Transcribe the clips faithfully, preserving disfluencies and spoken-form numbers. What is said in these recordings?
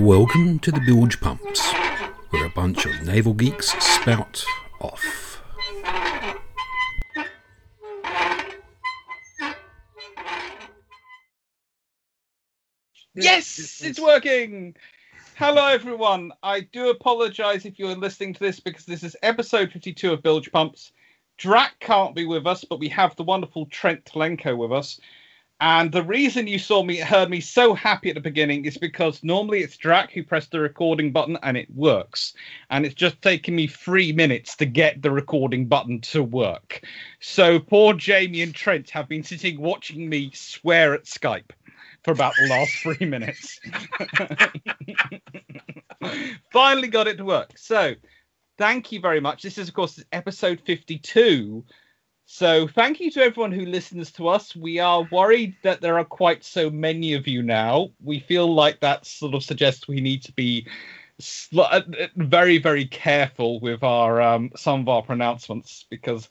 Welcome to the Bilge Pumps, where a bunch of naval geeks spout off. Yes, it's working! Hello everyone, I do apologise if you're listening to this because this is episode fifty-two of Bilge Pumps. Drac can't be with us, but we have the wonderful Trent Telenko with us. And the reason you saw me, heard me so happy at the beginning is because normally it's Drac who pressed the recording button and it works. And it's just taken me three minutes to get the recording button to work. So poor Jamie and Trent have been sitting watching me swear at Skype for about the last three minutes. Finally got it to work. So thank you very much. This is, of course, episode fifty-two. So thank you to everyone who listens to us. We are worried that there are quite so many of you now. We feel like that sort of suggests we need to be sl- very, very careful with our um, some of our pronouncements, because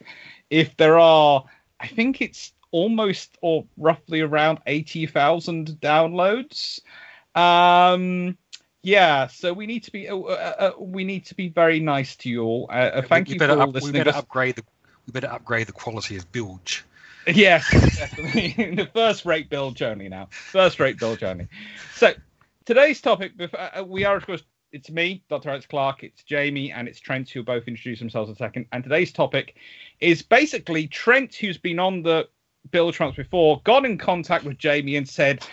if there are, I think it's almost or roughly around eighty thousand downloads. Um, yeah, so we need to be uh, uh, we need to be very nice to you all. Uh, thank we, you, you for up, listening. We better upgrade the. We better upgrade the quality of bilge. Yes, definitely. The first-rate bilge only now. First-rate bilge only. So today's topic, we are, of course, it's me, Doctor Alex Clark, it's Jamie, and it's Trent, who'll both introduce themselves in a second. And today's topic is basically Trent, who's been on the Bilge Pumps before, got in contact with Jamie and said,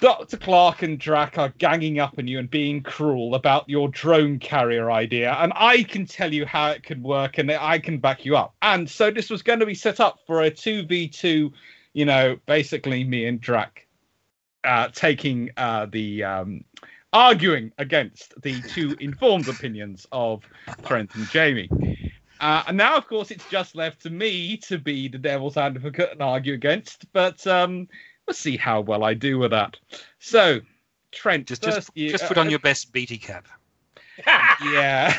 Doctor Clark and Drac are ganging up on you and being cruel about your drone carrier idea, and I can tell you how it could work, and I can back you up. And so this was going to be set up for a two v two, you know, basically me and Drac uh, taking uh, the um, arguing against the two informed opinions of Trent and Jamie. Uh, and now, of course, it's just left to me to be the devil's advocate and argue against, but. Um, Let's see how well I do with that. So, Trent, just just, you, just put uh, on your best beaty cap. Yeah.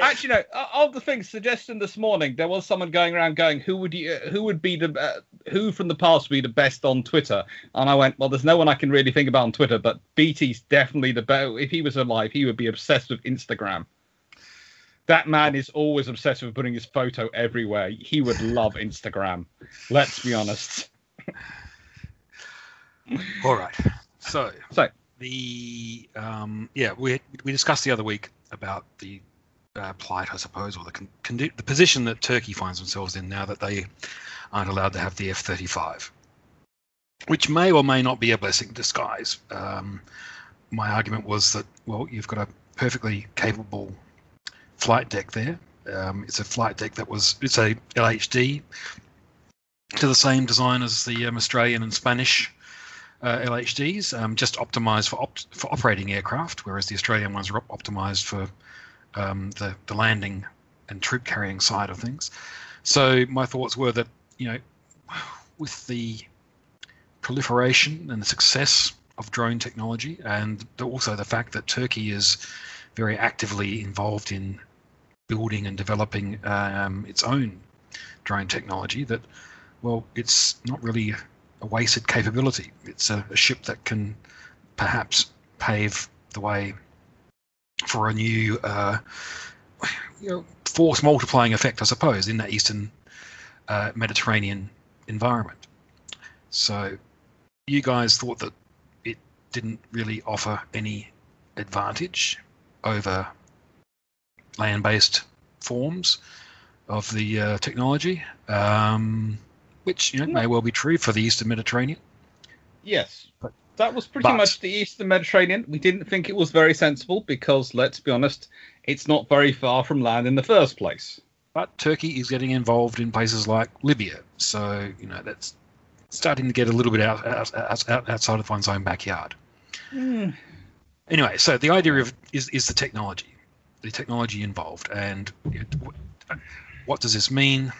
Actually, no. Of the things suggested this morning, there was someone going around going, "Who would you? Who would be the? Uh, who from the past would be the best on Twitter?" And I went, "Well, there's no one I can really think about on Twitter, but Beatty's definitely the best. If he was alive, he would be obsessed with Instagram. That man is always obsessed with putting his photo everywhere. He would love Instagram. Let's be honest." All right. So, so the um, yeah, we we discussed the other week about the uh, plight, I suppose, or the con- con- the position that Turkey finds themselves in now that they aren't allowed to have the F thirty-five, which may or may not be a blessing in disguise. Um, my argument was that, well, you've got a perfectly capable flight deck there. Um, it's a flight deck that was it's a L H D. To the same design as the um, Australian and Spanish uh, L H Ds, um, just optimised for op- for operating aircraft, whereas the Australian ones are op- optimised for um, the, the landing and troop carrying side of things. So my thoughts were that, you know, with the proliferation and the success of drone technology, and also the fact that Turkey is very actively involved in building and developing um, its own drone technology, that well, it's not really a wasted capability. It's a, a ship that can perhaps pave the way for a new uh, you know, force multiplying effect, I suppose, in that Eastern uh, Mediterranean environment. So you guys thought that it didn't really offer any advantage over land-based forms of the uh, technology. Um, Which you know, may well be true for the Eastern Mediterranean. Yes, but, that was pretty but, much the Eastern Mediterranean. We didn't think it was very sensible because, let's be honest, it's not very far from land in the first place. But Turkey is getting involved in places like Libya, so you know that's starting to get a little bit out, out, out outside of one's own backyard. Mm. Anyway, so the idea of is is the technology, the technology involved, and it, what does this mean?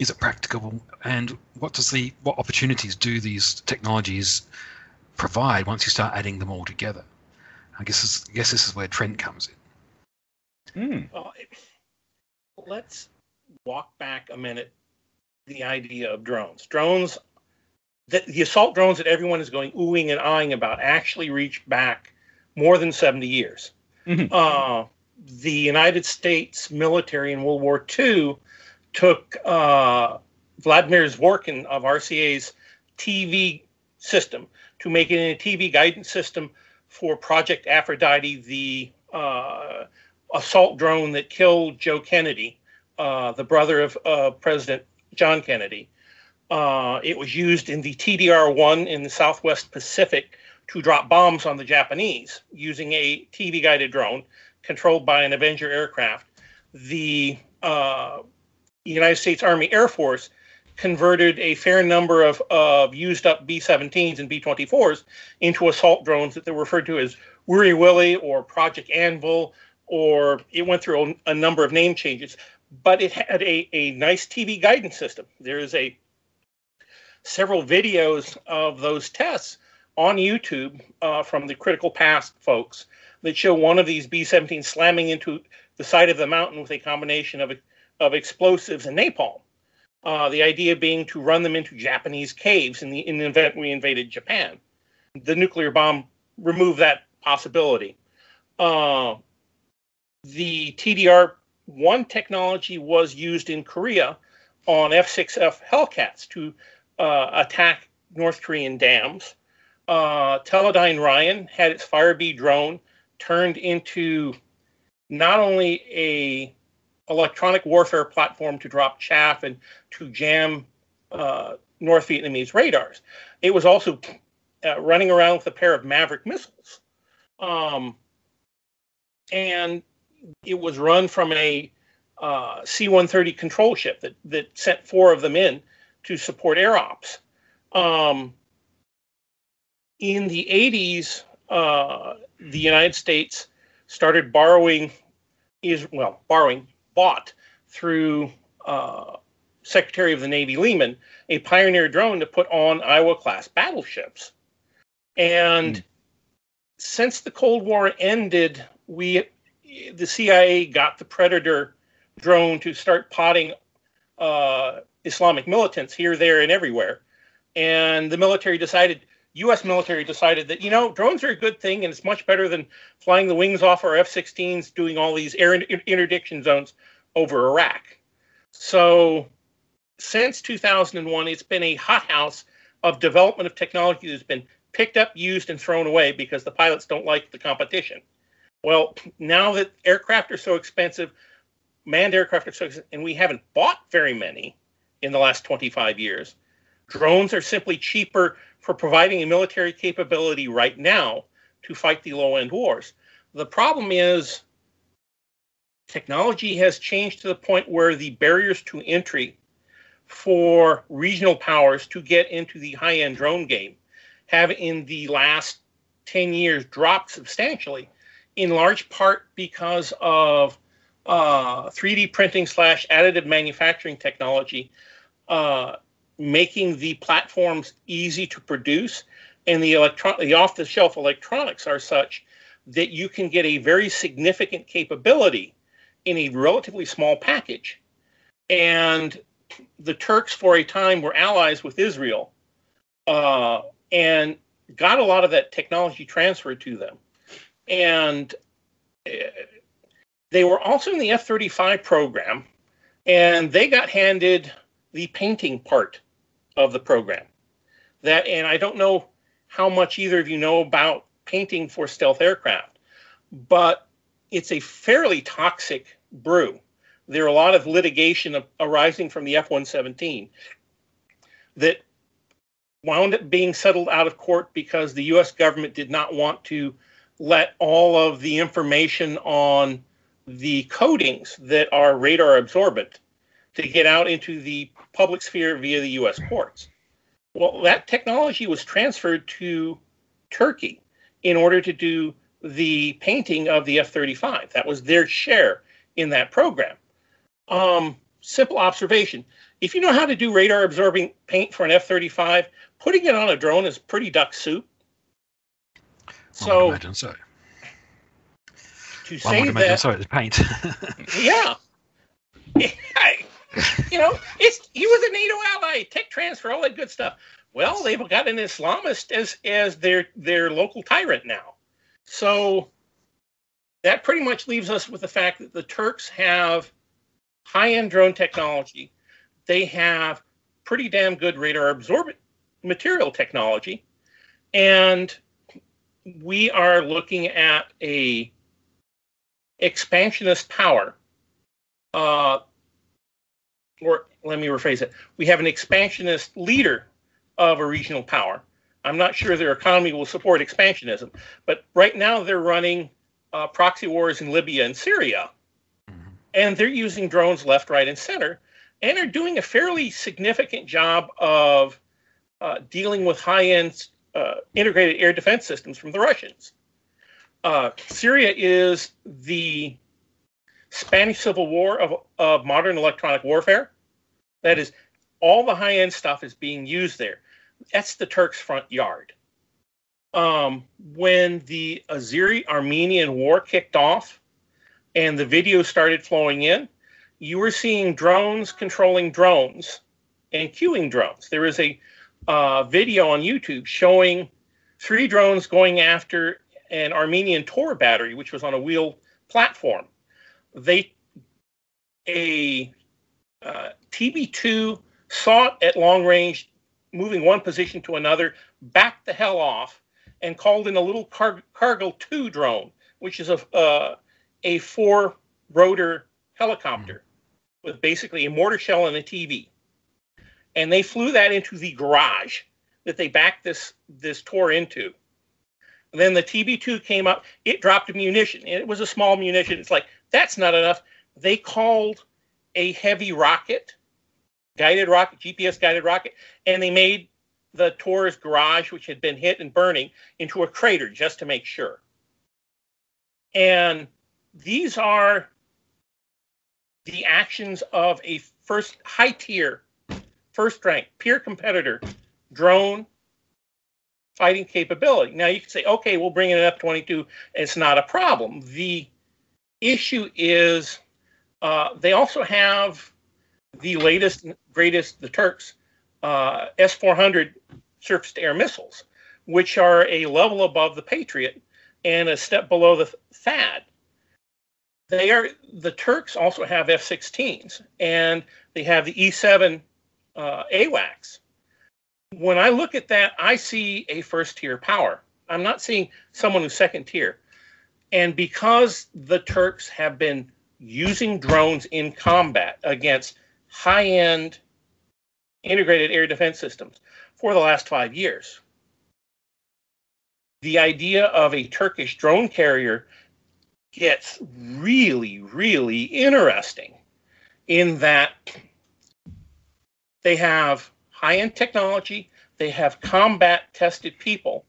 Is it practicable, and what does the what opportunities do these technologies provide once you start adding them all together? I guess this, I guess this is where Trent comes in. Mm. Well, it, let's walk back a minute. The idea of drones. Drones the, the assault drones that everyone is going oohing and eyeing about actually reach back more than seventy years. Mm-hmm. Uh, the United States military in World War Two took uh, Vladimir Zworykin of R C A's T V system to make it a T V guidance system for Project Aphrodite, the uh, assault drone that killed Joe Kennedy, uh, the brother of uh, President John Kennedy. Uh, it was used in the T D R one in the Southwest Pacific to drop bombs on the Japanese using a T V-guided drone controlled by an Avenger aircraft. The uh, United States Army Air Force converted a fair number of, of used-up B seventeens and B twenty-fours into assault drones that they were referred to as Weary Willie or Project Anvil, or it went through a, a number of name changes, but it had a, a nice T V guidance system. There is a several videos of those tests on YouTube uh, from the Critical Past folks that show one of these B seventeens slamming into the side of the mountain with a combination of, of explosives and napalm. Uh, the idea being to run them into Japanese caves in the, in the event we invaded Japan. The nuclear bomb removed that possibility. Uh, the T D R one technology was used in Korea on F six F Hellcats to uh, attack North Korean dams. Uh, Teledyne Ryan had its Firebee drone turned into not only a electronic warfare platform to drop chaff and to jam uh, North Vietnamese radars. It was also uh, running around with a pair of Maverick missiles. Um, and it was run from a uh, C one thirty control ship that, that sent four of them in to support air ops. Um, in the eighties, uh, the United States started borrowing, is well, borrowing, bought through uh, Secretary of the Navy Lehman, a Pioneer drone to put on Iowa-class battleships. And mm. since the Cold War ended, we the C I A got the Predator drone to start potting uh, Islamic militants here, there, and everywhere. And the military decided, U S military decided that, you know, drones are a good thing, and it's much better than flying the wings off our F sixteens, doing all these air interdiction zones over Iraq. So since two thousand one, it's been a hothouse of development of technology that's been picked up, used, and thrown away because the pilots don't like the competition. Well, now that aircraft are so expensive, manned aircraft are so expensive, and we haven't bought very many in the last twenty-five years, drones are simply cheaper for providing a military capability right now to fight the low-end wars. The problem is technology has changed to the point where the barriers to entry for regional powers to get into the high-end drone game have in the last ten years dropped substantially, in large part because of uh, three D printing slash additive manufacturing technology, uh, making the platforms easy to produce, and the electron the off-the-shelf electronics are such that you can get a very significant capability in a relatively small package. And the Turks, for a time, were allies with Israel uh, and got a lot of that technology transferred to them. And they were also in the F thirty-five program, and they got handed the painting part of the program. That, and I don't know how much either of you know about painting for stealth aircraft, but it's a fairly toxic brew. There are a lot of litigation of, arising from the F one seventeen that wound up being settled out of court because the U S government did not want to let all of the information on the coatings that are radar absorbent to get out into the public sphere via the U S courts. Well, that technology was transferred to Turkey in order to do the painting of the F thirty-five. That was their share in that program. Um, simple observation. If you know how to do radar-absorbing paint for an F thirty-five, putting it on a drone is pretty duck soup. Well, so, I imagine so. To well, say I would imagine that, so, it's paint. Yeah. You know, it's he was a NATO ally, tech transfer, all that good stuff. Well, they've got an Islamist as as their their local tyrant now. So that pretty much leaves us with the fact that the Turks have high-end drone technology. They have pretty damn good radar absorbent material technology. And we are looking at a expansionist power. Uh, or let me rephrase it. We have an expansionist leader of a regional power. I'm not sure their economy will support expansionism, but right now they're running uh, proxy wars in Libya and Syria. And they're using drones left, right, and center, and are doing a fairly significant job of uh, dealing with high-end uh, integrated air defense systems from the Russians. Uh, Syria is the Spanish Civil War of, of modern electronic warfare. That is, all the high-end stuff is being used there. That's the Turks' front yard. Um, when the Azeri-Armenian war kicked off, and the video started flowing in, you were seeing drones controlling drones and queuing drones. There is a uh, video on YouTube showing three drones going after an Armenian Tor battery, which was on a wheeled platform. They, a uh, T B two saw it at long range, moving one position to another, backed the hell off, and called in a little Car Cargill two drone, which is a... Uh, a four-rotor helicopter with basically a mortar shell and a T V. And they flew that into the garage that they backed this, this Tor into. And then the T B two came up. It dropped a munition, and it was a small munition. It's like, that's not enough. They called a heavy rocket, guided rocket, G P S-guided rocket, and they made the Tor's garage, which had been hit and burning, into a crater just to make sure. And these are the actions of a first high-tier, first-rank, peer competitor drone fighting capability. Now, you can say, okay, we'll bring in an F twenty-two. It's not a problem. The issue is uh, they also have the latest and greatest, the Turks, uh, S four hundred surface-to-air missiles, which are a level above the Patriot and a step below the THAAD. They are, the Turks also have F sixteens, and they have the E seven uh, AWACS. When I look at that, I see a first-tier power. I'm not seeing someone who's second-tier. And because the Turks have been using drones in combat against high-end integrated air defense systems for the last five years, the idea of a Turkish drone carrier gets really, really interesting in that they have high-end technology, they have combat-tested people,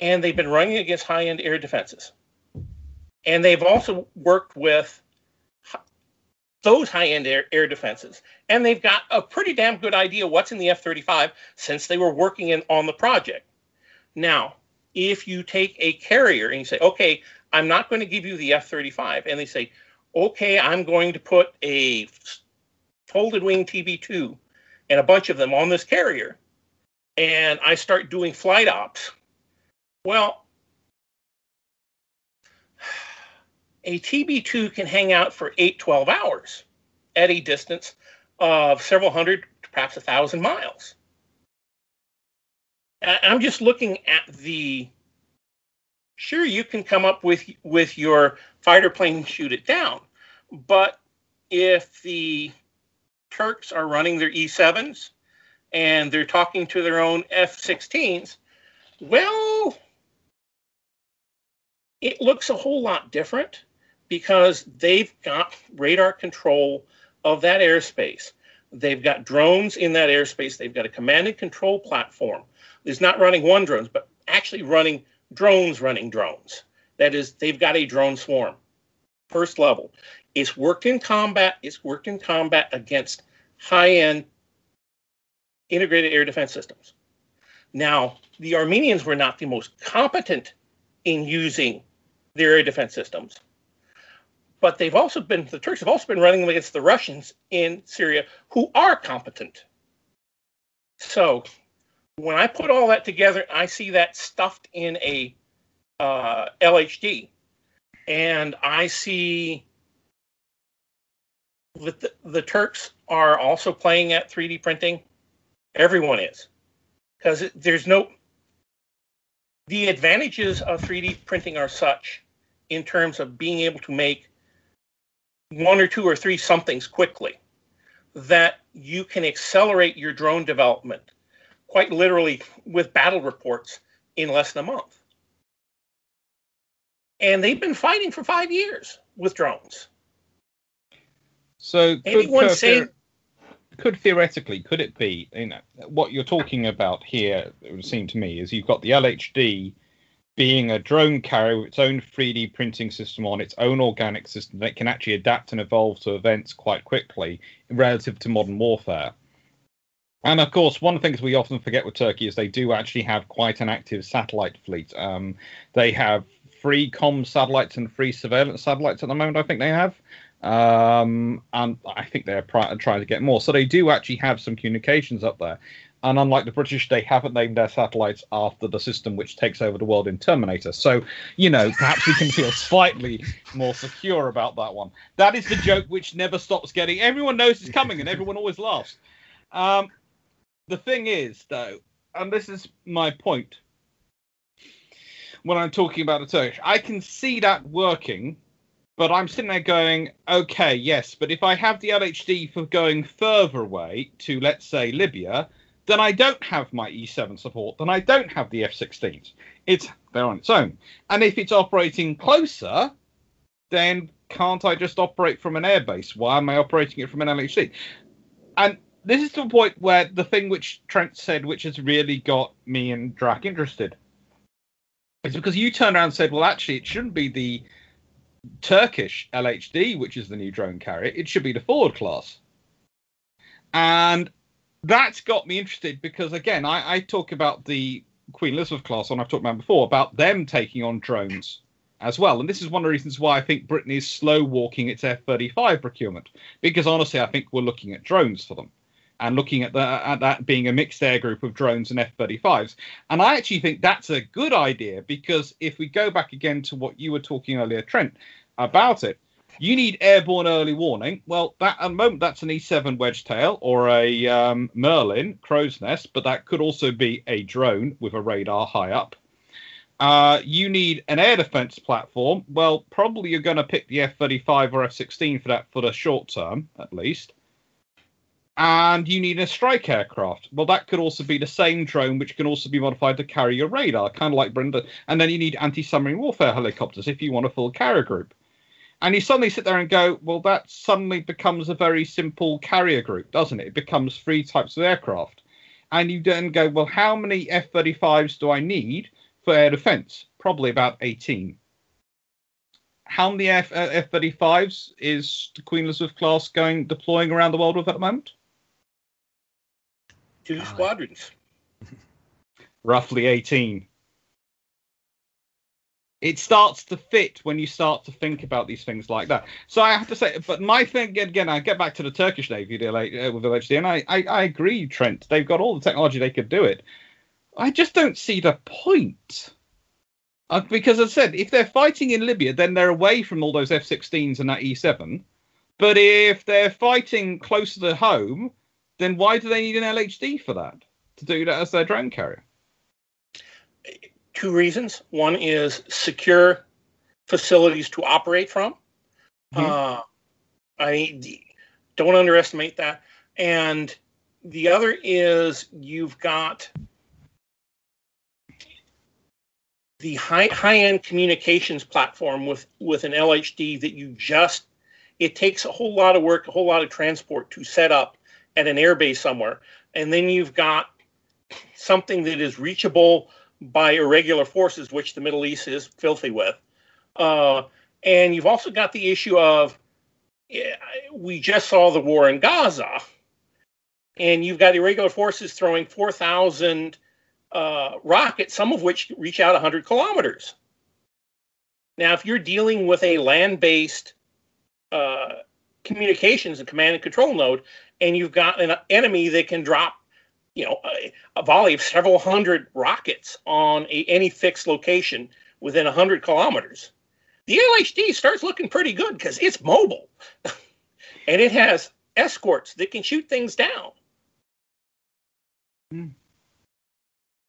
and they've been running against high-end air defenses. And they've also worked with those high-end air, air defenses. And they've got a pretty damn good idea what's in the F thirty-five since they were working in, on the project. Now, if you take a carrier and you say, okay, I'm not going to give you the F thirty-five. And they say, okay, I'm going to put a folded wing T B two and a bunch of them on this carrier. And I start doing flight ops. Well, a T B two can hang out for eight, twelve hours at a distance of several hundred, perhaps a thousand miles. I'm just looking at the... Sure, you can come up with with your fighter plane and shoot it down, but if the Turks are running their E sevens and they're talking to their own F sixteens, well, it looks a whole lot different because they've got radar control of that airspace. They've got drones in that airspace. They've got a command and control platform. It's not running one drones, but actually running drones running drones. That is, they've got a drone swarm. First level. It's worked in combat. It's worked in combat against high-end integrated air defense systems. Now, the Armenians were not the most competent in using their air defense systems, but they've also been, the Turks have also been running them against the Russians in Syria, who are competent. So when I put all that together, I see that stuffed in a uh, L H D, and I see that the, the Turks are also playing at three D printing. Everyone is, because there's no. The advantages of three D printing are such, in terms of being able to make one or two or three somethings quickly, that you can accelerate your drone development quite literally with battle reports in less than a month. And they've been fighting for five years with drones. So anyone could, say, could theoretically, could it be, you know, what you're talking about here, it would seem to me, is you've got the L H D being a drone carrier with its own three D printing system on its own organic system that can actually adapt and evolve to events quite quickly relative to modern warfare. And of course, one of the things we often forget with Turkey is they do actually have quite an active satellite fleet. Um, they have three comm satellites and three surveillance satellites at the moment, I think they have. Um, and I think they're pr- trying to get more. So they do actually have some communications up there. And unlike the British, they haven't named their satellites after the system which takes over the world in Terminator. So, you know, perhaps we can feel slightly more secure about that one. That is the joke which never stops getting. Everyone knows it's coming and everyone always laughs. Um, the thing is, though, and this is my point when I'm talking about the Turkish, I can see that working. But I'm sitting there going, OK, yes, but if I have the L H D for going further away to, let's say, Libya, then I don't have my E seven support, then I don't have the F sixteens. It's they're on its own. And if it's operating closer, then can't I just operate from an airbase? Why am I operating it from an L H D? And this is the point where the thing which Trent said, which has really got me and Drac interested, is because you turned around and said, well, actually, it shouldn't be the Turkish L H D, which is the new drone carrier. It should be the Ford class. And that's got me interested because, again, I, I talk about the Queen Elizabeth class, and I've talked about before, about them taking on drones as well. And this is one of the reasons why I think Britain is slow walking its F thirty-five procurement, because honestly, I think we're looking at drones for them and looking at, the, at that being a mixed air group of drones and F thirty-fives. And I actually think that's a good idea, because if we go back again to what you were talking earlier, Trent, about it, you need airborne early warning. Well, that, at the moment, that's an E seven Wedgetail or a um, Merlin crow's nest, but that could also be a drone with a radar high up. Uh, you need an air defense platform. Well, probably you're going to pick the F thirty-five or F sixteen for that for the short term, at least. And you need a strike aircraft. Well, that could also be the same drone, which can also be modified to carry a radar, kind of like Brenda. And then you need anti-submarine warfare helicopters if you want a full carrier group. And you suddenly sit there and go, well, that suddenly becomes a very simple carrier group, doesn't it? It becomes three types of aircraft. And you then go, well, how many F thirty-fives do I need for air defense? Probably about eighteen. How many F- uh, F thirty-fives is the Queen Elizabeth class going deploying around the world with at the moment? Two squadrons. Roughly eighteen. It starts to fit when you start to think about these things like that. So I have to say, but my thing, again, I get back to the Turkish Navy deal with L H D, and I, I, I agree, Trent. They've got all the technology, they could do it. I just don't see the point. Uh, because as I said, if they're fighting in Libya, then they're away from all those F sixteens and that E seven. But if they're fighting closer to home, then why do they need an L H D for that, to do that as their drone carrier? Two reasons. One is secure facilities to operate from. Mm-hmm. Uh, I don't underestimate that. And the other is you've got the high, high-end communications platform with, with an L H D that you just, it takes a whole lot of work, a whole lot of transport to set up at an airbase somewhere. And then you've got something that is reachable by irregular forces, which the Middle East is filthy with. Uh, and you've also got the issue of, we just saw the war in Gaza, and you've got irregular forces throwing four thousand uh, rockets, some of which reach out one hundred kilometers. Now, if you're dealing with a land-based uh, communications and command and control node, and you've got an enemy that can drop you know, a, a volley of several hundred rockets on a, any fixed location within one hundred kilometers. The L H D starts looking pretty good because it's mobile. And it has escorts that can shoot things down. Mm.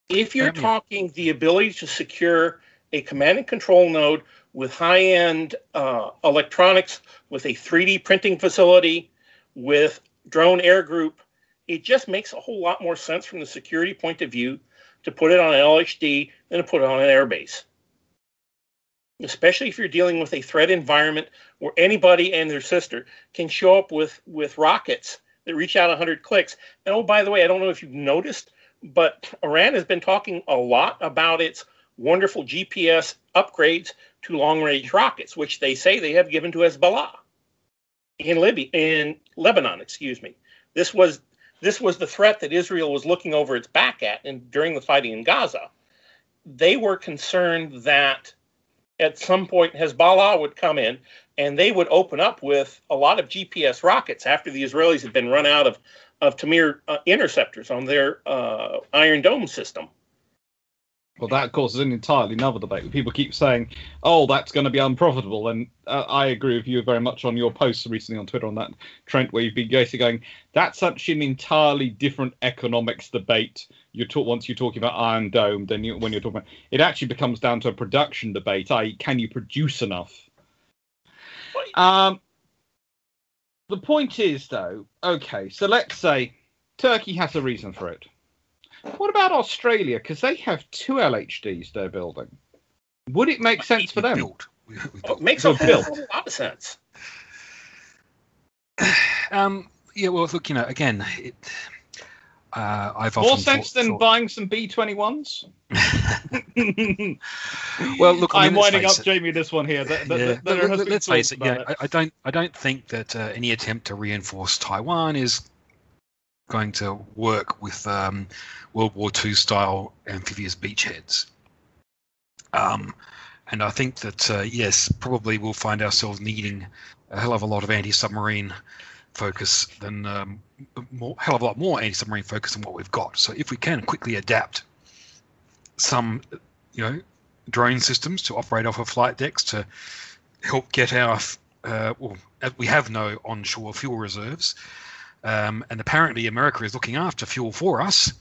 If you're talking the ability to secure a command and control node with high-end uh, electronics, with a three D printing facility, with drone air group, it just makes a whole lot more sense from the security point of view to put it on an L H D than to put it on an airbase. Especially if you're dealing with a threat environment where anybody and their sister can show up with, with rockets that reach out one hundred clicks. And oh, by the way, I don't know if you've noticed, but Iran has been talking a lot about its wonderful G P S upgrades to long-range rockets, which they say they have given to Hezbollah in Libya, in Lebanon. Excuse me. This was this was the threat that Israel was looking over its back at, and during the fighting in Gaza, they were concerned that at some point Hezbollah would come in and they would open up with a lot of G P S rockets after the Israelis had been run out of of Tamir uh, interceptors on their uh, Iron Dome system. Well, that causes an entirely another debate. People keep saying, oh, that's going to be unprofitable. And uh, I agree with you very much on your posts recently on Twitter on that, Trent, where you've been basically going, that's such an entirely different economics debate. You talk, once you're talking about Iron Dome, then you, when you're talking about... It actually becomes down to a production debate, that is can you produce enough? Um, the point is, though, okay, so let's say Turkey has a reason for it. What about Australia? Because they have two L H Ds they're building. Would it make sense for them? Built. We, we built. Oh, it makes a whole lot of sense. Um, yeah, well, look, you know, again, it, uh, I've more often sense thought, than thought... buying some B twenty-ones. Well, look, I mean, I'm winding up it. Jamie this one here. That, that, yeah. that, that, that let, let's face it. Yeah, I, I don't, I don't think that uh, any attempt to reinforce Taiwan is going to work with um, World War Two style amphibious beachheads. Um, and I think that, uh, yes, probably we'll find ourselves needing a hell of a lot of anti-submarine focus than um, more, hell of a lot more anti-submarine focus than what we've got. So if we can quickly adapt some, you know, drone systems to operate off of flight decks to help get our, uh, well, we have no onshore fuel reserves. Um, and apparently America is looking after fuel for us,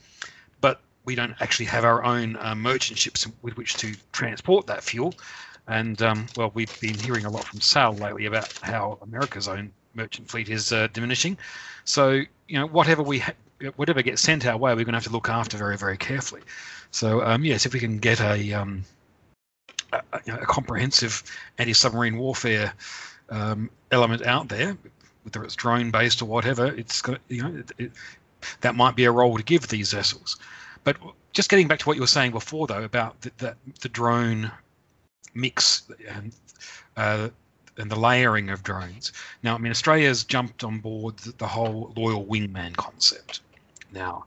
but we don't actually have our own uh, merchant ships with which to transport that fuel. And, um, well, we've been hearing a lot from Sal lately about how America's own merchant fleet is uh, diminishing. So, you know, whatever we ha- whatever gets sent our way, we're going to have to look after very, very carefully. So, um, yes, if we can get a, um, a, you know, a comprehensive anti-submarine warfare um, element out there, whether it's drone-based or whatever, it's got, you know, it, it, that might be a role to give these vessels. But just getting back to what you were saying before, though, about the, the, the drone mix and, uh, and the layering of drones. Now, I mean, Australia's jumped on board the, the whole Loyal Wingman concept. Now,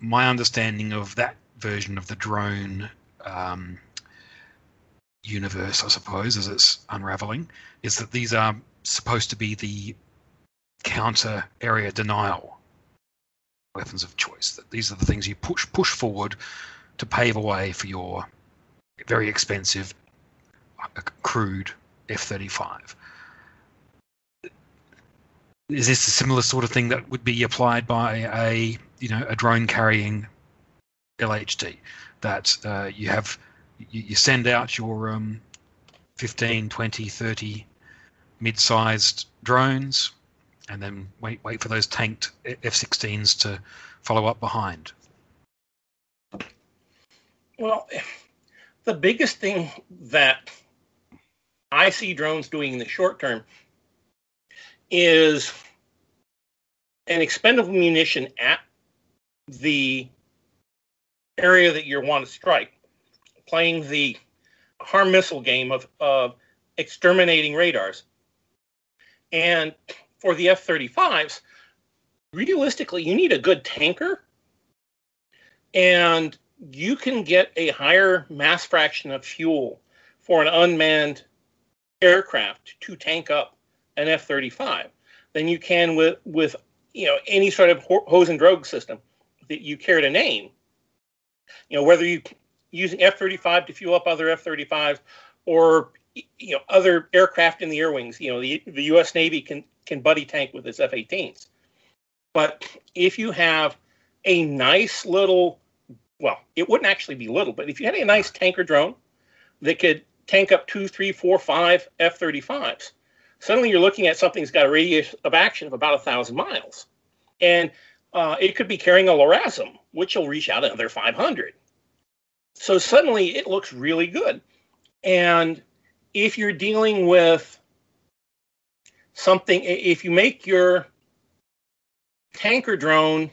my understanding of that version of the drone um, universe, I suppose, as it's unravelling, is that these are supposed to be the counter area denial weapons of choice, that these are the things you push push forward to pave a way for your very expensive crude F thirty-five. Is this a similar sort of thing that would be applied by a, you know, a drone carrying L H D, that uh, you have you, you send out your um, fifteen, twenty, thirty mid-sized drones, and then wait wait for those tanked F sixteens to follow up behind? Well, the biggest thing that I see drones doing in the short term is an expendable munition at the area that you want to strike, playing the harm missile game of, of exterminating radars. And for the F thirty-fives, realistically, you need a good tanker, and you can get a higher mass fraction of fuel for an unmanned aircraft to tank up an F thirty-five than you can with, with you know, any sort of hose and drogue system that you care to name. You know, whether you using F thirty-five to fuel up other F thirty-fives or, you know, other aircraft in the air wings. You know, the, the U S Navy can, can buddy tank with its F eighteens. But if you have a nice little, well, it wouldn't actually be little, but if you had a nice tanker drone that could tank up two, three, four, five F thirty-fives, suddenly you're looking at something that's got a radius of action of about one thousand miles. And uh, it could be carrying a LRASM, which will reach out another five hundred. So suddenly it looks really good. And if you're dealing with something, if you make your tanker drone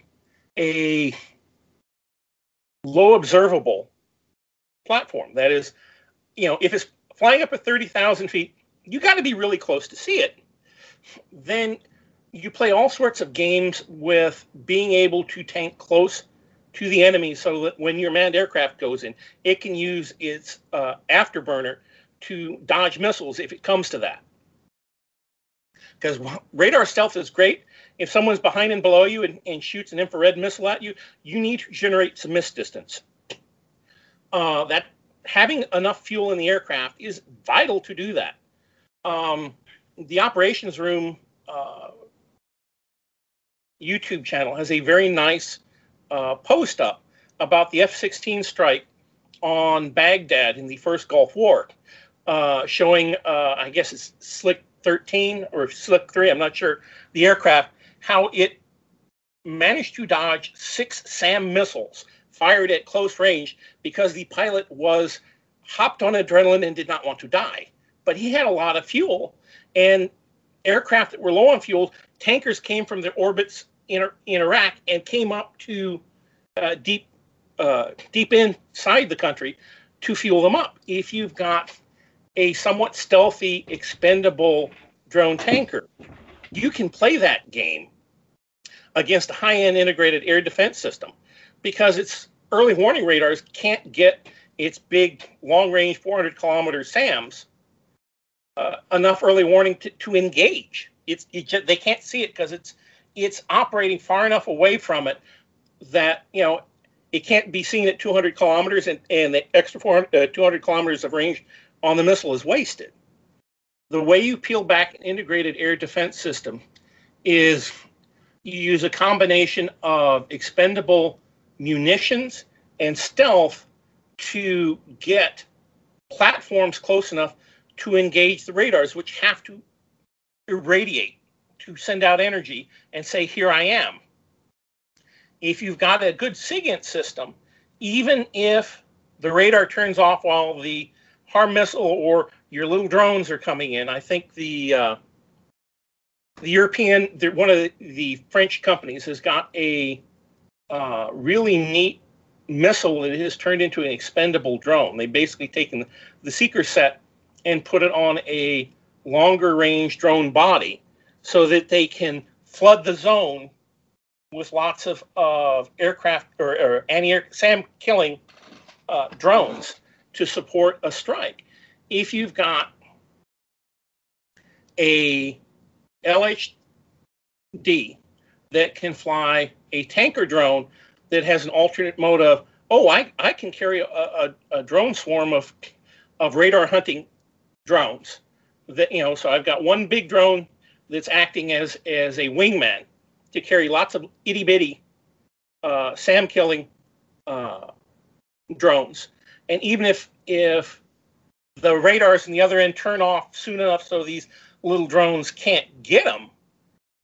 a low observable platform, that is, you know, if it's flying up at thirty thousand feet, you got to be really close to see it. Then you play all sorts of games with being able to tank close to the enemy so that when your manned aircraft goes in, it can use its uh, afterburner to dodge missiles if it comes to that. Because radar stealth is great. If someone's behind and below you and, and shoots an infrared missile at you, you need to generate some miss distance. Uh, that having enough fuel in the aircraft is vital to do that. Um, the operations room uh, YouTube channel has a very nice uh, post up about the F sixteen strike on Baghdad in the first Gulf War, uh, showing, uh, I guess it's Slick Thirteen or Slick Three, I'm not sure, the aircraft, how it managed to dodge six SAM missiles fired at close range because the pilot was hopped on adrenaline and did not want to die. But he had a lot of fuel, and aircraft that were low on fuel, tankers came from their orbits in, in Iraq and came up to uh, deep uh, deep inside the country to fuel them up. If you've got a somewhat stealthy, expendable drone tanker, you can play that game against a high-end integrated air defense system because its early warning radars can't get its big, long-range, four hundred kilometer SAMs Uh, enough early warning to, to engage. It's it just, they can't see it because it's it's operating far enough away from it that, you know, it can't be seen at two hundred kilometers, and, and the extra four hundred, uh, two hundred kilometers of range on the missile is wasted. The way you peel back an integrated air defense system is you use a combination of expendable munitions and stealth to get platforms close enough to engage the radars, which have to irradiate to send out energy and say, here I am. If you've got a good SIGINT system, even if the radar turns off while the HARM missile or your little drones are coming in, I think the uh, the European, the, one of the, the French companies has got a uh, really neat missile that has turned into an expendable drone. They've basically taken the Seeker set and put it on a longer range drone body so that they can flood the zone with lots of, of aircraft or, or anti-air SAM killing uh, drones to support a strike. If you've got a L H D that can fly a tanker drone that has an alternate mode of, oh, I, I can carry a, a, a drone swarm of, of radar hunting drones, that, you know, so I've got one big drone that's acting as as a wingman to carry lots of itty bitty uh, SAM killing uh, drones, and even if if the radars on the other end turn off soon enough so these little drones can't get them,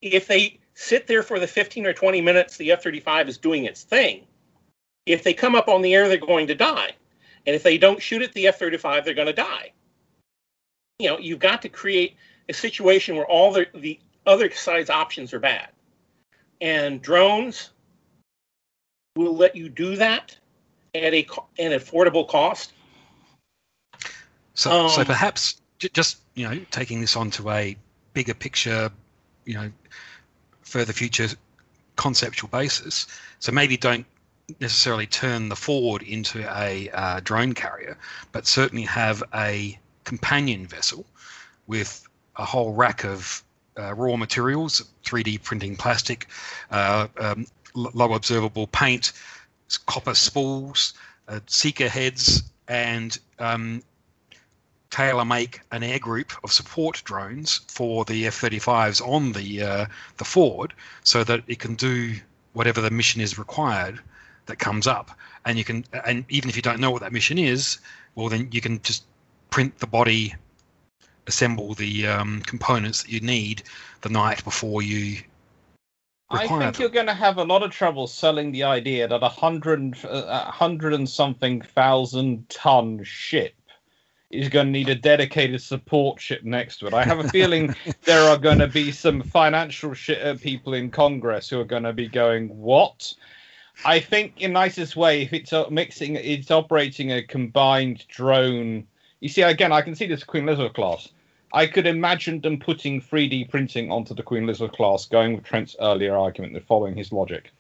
if they sit there for the fifteen or twenty minutes the F thirty-five is doing its thing, if they come up on the air they're going to die, and if they don't shoot at the F thirty-five they're going to die. You know, you've got to create a situation where all the, the other side's options are bad. And drones will let you do that at a, an affordable cost. So, um, so perhaps j- just, you know, taking this onto a bigger picture, you know, further future conceptual basis. So maybe don't necessarily turn the Ford into a uh, drone carrier, but certainly have a companion vessel with a whole rack of uh, raw materials, three D printing plastic, uh, um, low observable paint, copper spools, uh, seeker heads, and um, tailor make an air group of support drones for the F thirty-fives on the uh, the Ford, so that it can do whatever the mission is required that comes up. And you can, and even if you don't know what that mission is, well, then you can just print the body, assemble the um, components that you need the night before you require them. I think you're going to have a lot of trouble selling the idea that a hundred, a hundred and something thousand ton ship is going to need a dedicated support ship next to it. I have a feeling there are going to be some financial shit people in Congress who are going to be going, what? I think in nicest way, if it's mixing, it's operating a combined drone. You see, again, I can see this Queen Elizabeth class. I could imagine them putting three D printing onto the Queen Elizabeth class, going with Trent's earlier argument and following his logic.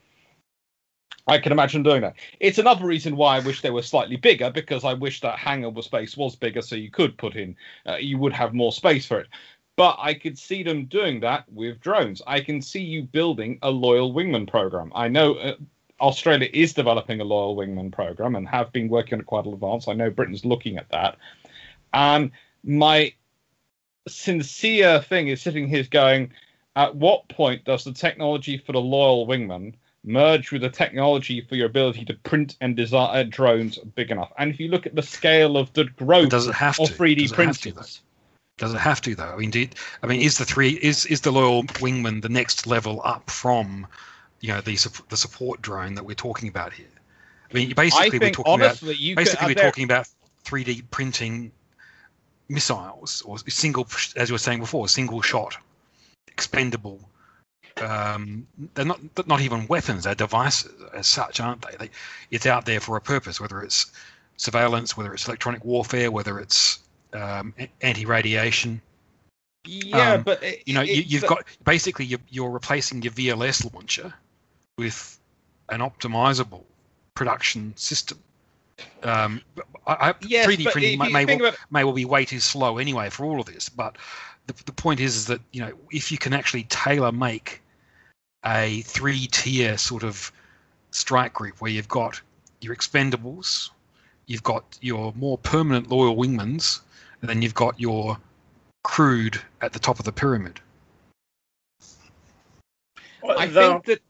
I can imagine doing that. It's another reason why I wish they were slightly bigger, because I wish that hangar space was bigger, so you could put in, uh, you would have more space for it. But I could see them doing that with drones. I can see you building a Loyal Wingman program. I know uh, Australia is developing a Loyal Wingman program and have been working on it quite advanced. I know Britain's looking at that. And my sincere thing is sitting here going, at what point does the technology for the Loyal Wingman merge with the technology for your ability to print and design drones big enough? And if you look at the scale of the growth does it have of to? three D does it printers, have to, does it have to though? I mean, do you, I mean, is the three is is the Loyal Wingman the next level up from, you know, the the support drone that we're talking about here? I mean, basically I we're talking honestly, about basically could, we're there, talking about three D printing missiles, or single, as you were saying before, single shot, expendable. Um, they're not not even weapons; they're devices as such, aren't they? they? It's out there for a purpose, whether it's surveillance, whether it's electronic warfare, whether it's um, anti-radiation. Yeah, um, but it, you know, you, you've got basically you're, you're replacing your V L S launcher with an optimizable production system. Um, I, yes, three D printing may, may, well, about... may well be way too slow anyway for all of this, but. The, the point is, is that, you know, if you can actually tailor make a three tier sort of strike group where you've got your expendables, you've got your more permanent Loyal Wingmans, and then you've got your crewed at the top of the pyramid. Well, I though... think that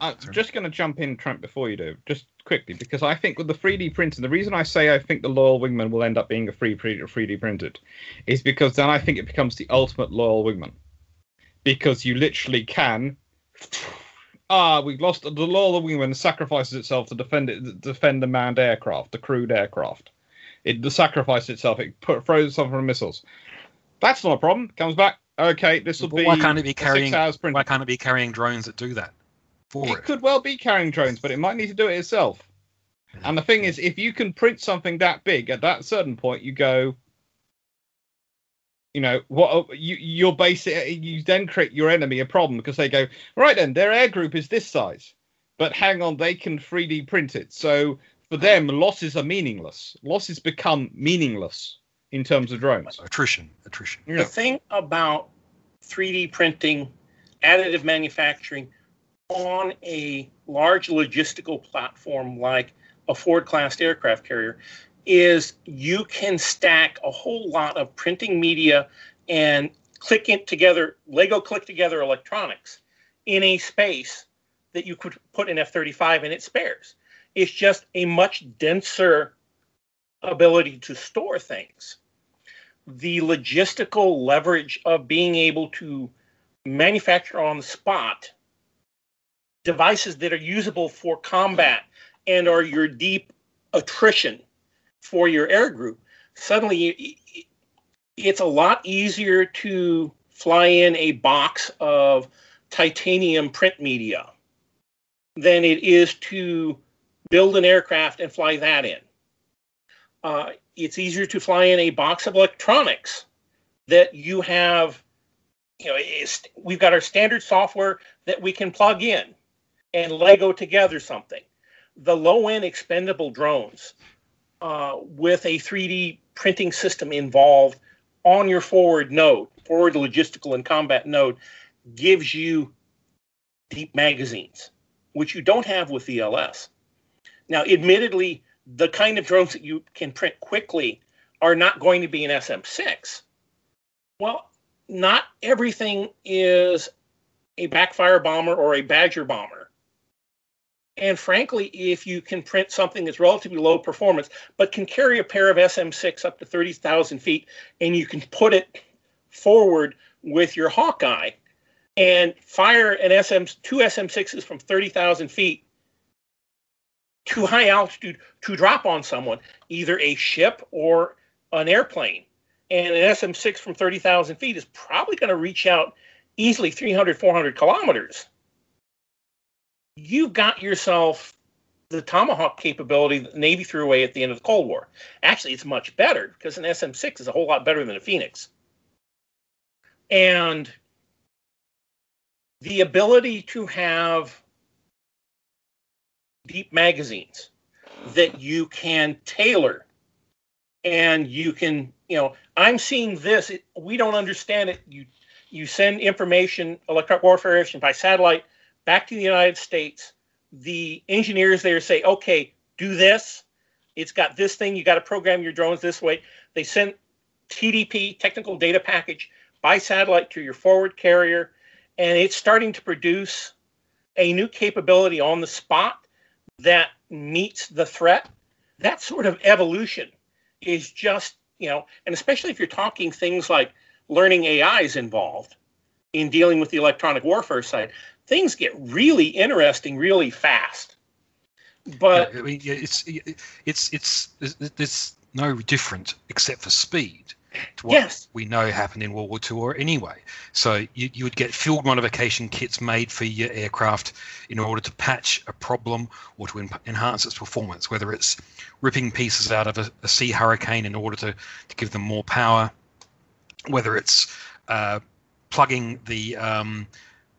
I'm Sorry. just going to jump in, Trent, before you do, just quickly, because I think with the three D printing, the reason I say I think the Loyal Wingman will end up being a free three D printed is because then I think it becomes the ultimate Loyal Wingman, because you literally can. Ah, we've lost the Loyal Wingman. Sacrifices itself to defend it, defend the manned aircraft, the crewed aircraft. It sacrifices itself. It put, throws itself from missiles. That's not a problem. Comes back. Okay, this will be. Why can't it be carrying? Why can't it be carrying drones that do that? It, it could well be carrying drones, but it might need to do it itself. And the thing is, if you can print something that big, at that certain point, you go, you know, what you you're basically you then create your enemy a problem, because they go, right then, their air group is this size, but hang on, they can three D print it. So for them, losses are meaningless. Losses become meaningless in terms of drones. Attrition, attrition. You know. The thing about three D printing, additive manufacturing. On a large logistical platform like a Ford-class aircraft carrier is you can stack a whole lot of printing media and click it together, Lego click together electronics in a space that you could put an F thirty-five in its spares. It's just a much denser ability to store things. The logistical leverage of being able to manufacture on the spot devices that are usable for combat and are your deep attrition for your air group, suddenly it's a lot easier to fly in a box of titanium print media than it is to build an aircraft and fly that in. Uh, it's easier to fly in a box of electronics that you have, you know, it's, we've got our standard software that we can plug in and Lego together something. The low-end expendable drones uh, with a three D printing system involved on your forward node, forward logistical and combat node, gives you deep magazines, which you don't have with V L S. Now, admittedly, the kind of drones that you can print quickly are not going to be an S M six. Well, not everything is a backfire bomber or a badger bomber. And frankly, if you can print something that's relatively low performance, but can carry a pair of S M six up to thirty thousand feet, and you can put it forward with your Hawkeye and fire an S M, two S M sixes from thirty thousand feet to high altitude to drop on someone, either a ship or an airplane. And an S M six from thirty thousand feet is probably going to reach out easily three hundred, four hundred kilometers. You've got yourself the Tomahawk capability that the Navy threw away at the end of the Cold War. Actually, it's much better because an S M six is a whole lot better than a Phoenix. And the ability to have deep magazines that you can tailor and you can, you know, I'm seeing this. It, we don't understand it. You you send information, electronic warfare information by satellite back to the United States. The engineers there say, okay, do this. It's got this thing. You got to program your drones this way. They send T D P, technical data package, by satellite to your forward carrier. And it's starting to produce a new capability on the spot that meets the threat. That sort of evolution is just, you know, and especially if you're talking things like learning A I is involved in dealing with the electronic warfare side, things get really interesting really fast. But yeah, I mean, yeah, it's it's it's there's no different except for speed to what yes. we know happened in World War Two or anyway. So you, you would get field modification kits made for your aircraft in order to patch a problem or to en enhance its performance, whether it's ripping pieces out of a, a Sea Hurricane in order to, to give them more power, whether it's uh, plugging the, um,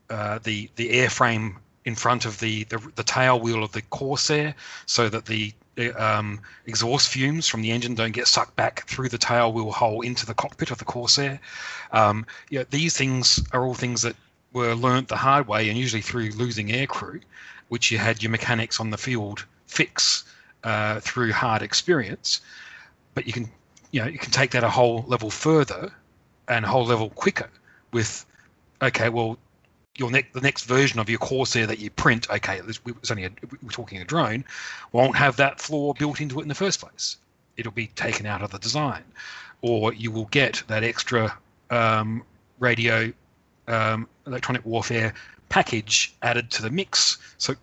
uh, the the airframe in front of the, the, the tail wheel of the Corsair so that the Um, exhaust fumes from the engine don't get sucked back through the tail wheel hole into the cockpit of the Corsair. Um, you know, these things are all things that were learnt the hard way, and usually through losing aircrew, which you had your mechanics on the field fix uh, through hard experience. But you can, you know, you can take that a whole level further and a whole level quicker with, okay, well, your next, the next version of your Corsair that you print, okay, it's only a, we're talking a drone, won't have that flaw built into it in the first place. It'll be taken out of the design, or you will get that extra um, radio um, electronic warfare package added to the mix. So,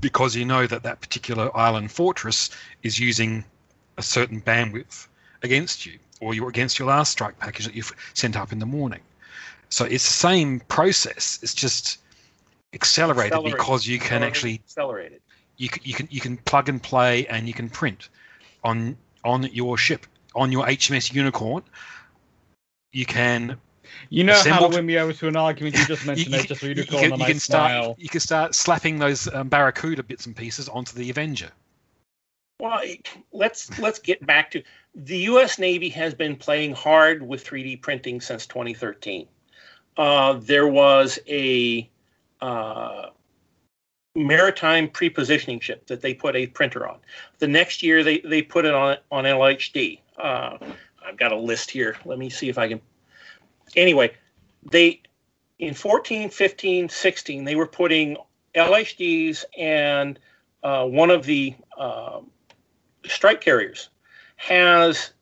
because you know that that particular island fortress is using a certain bandwidth against you, or you're against your last strike package that you've sent up in the morning. So it's the same process. It's just accelerated, accelerated because you can actually accelerate it. You can you can you can plug and play, and you can print on on your ship, on your H M S Unicorn. You can. You know how to win me over to an argument you just mentioned. you, you, just for you, to call you, can, you can start. Smile. You can start slapping those um, Barracuda bits and pieces onto the Avenger. Well, let's let's get back to the U S Navy has been playing hard with three D printing since twenty thirteen. Uh, there was a uh, maritime pre-positioning ship that they put a printer on. The next year, they, they put it on, on L H D. Uh, I've got a list here. Let me see if I can. Anyway, they in fourteen, fifteen, sixteen, they were putting L H Ds and uh, one of the uh, strike carriers has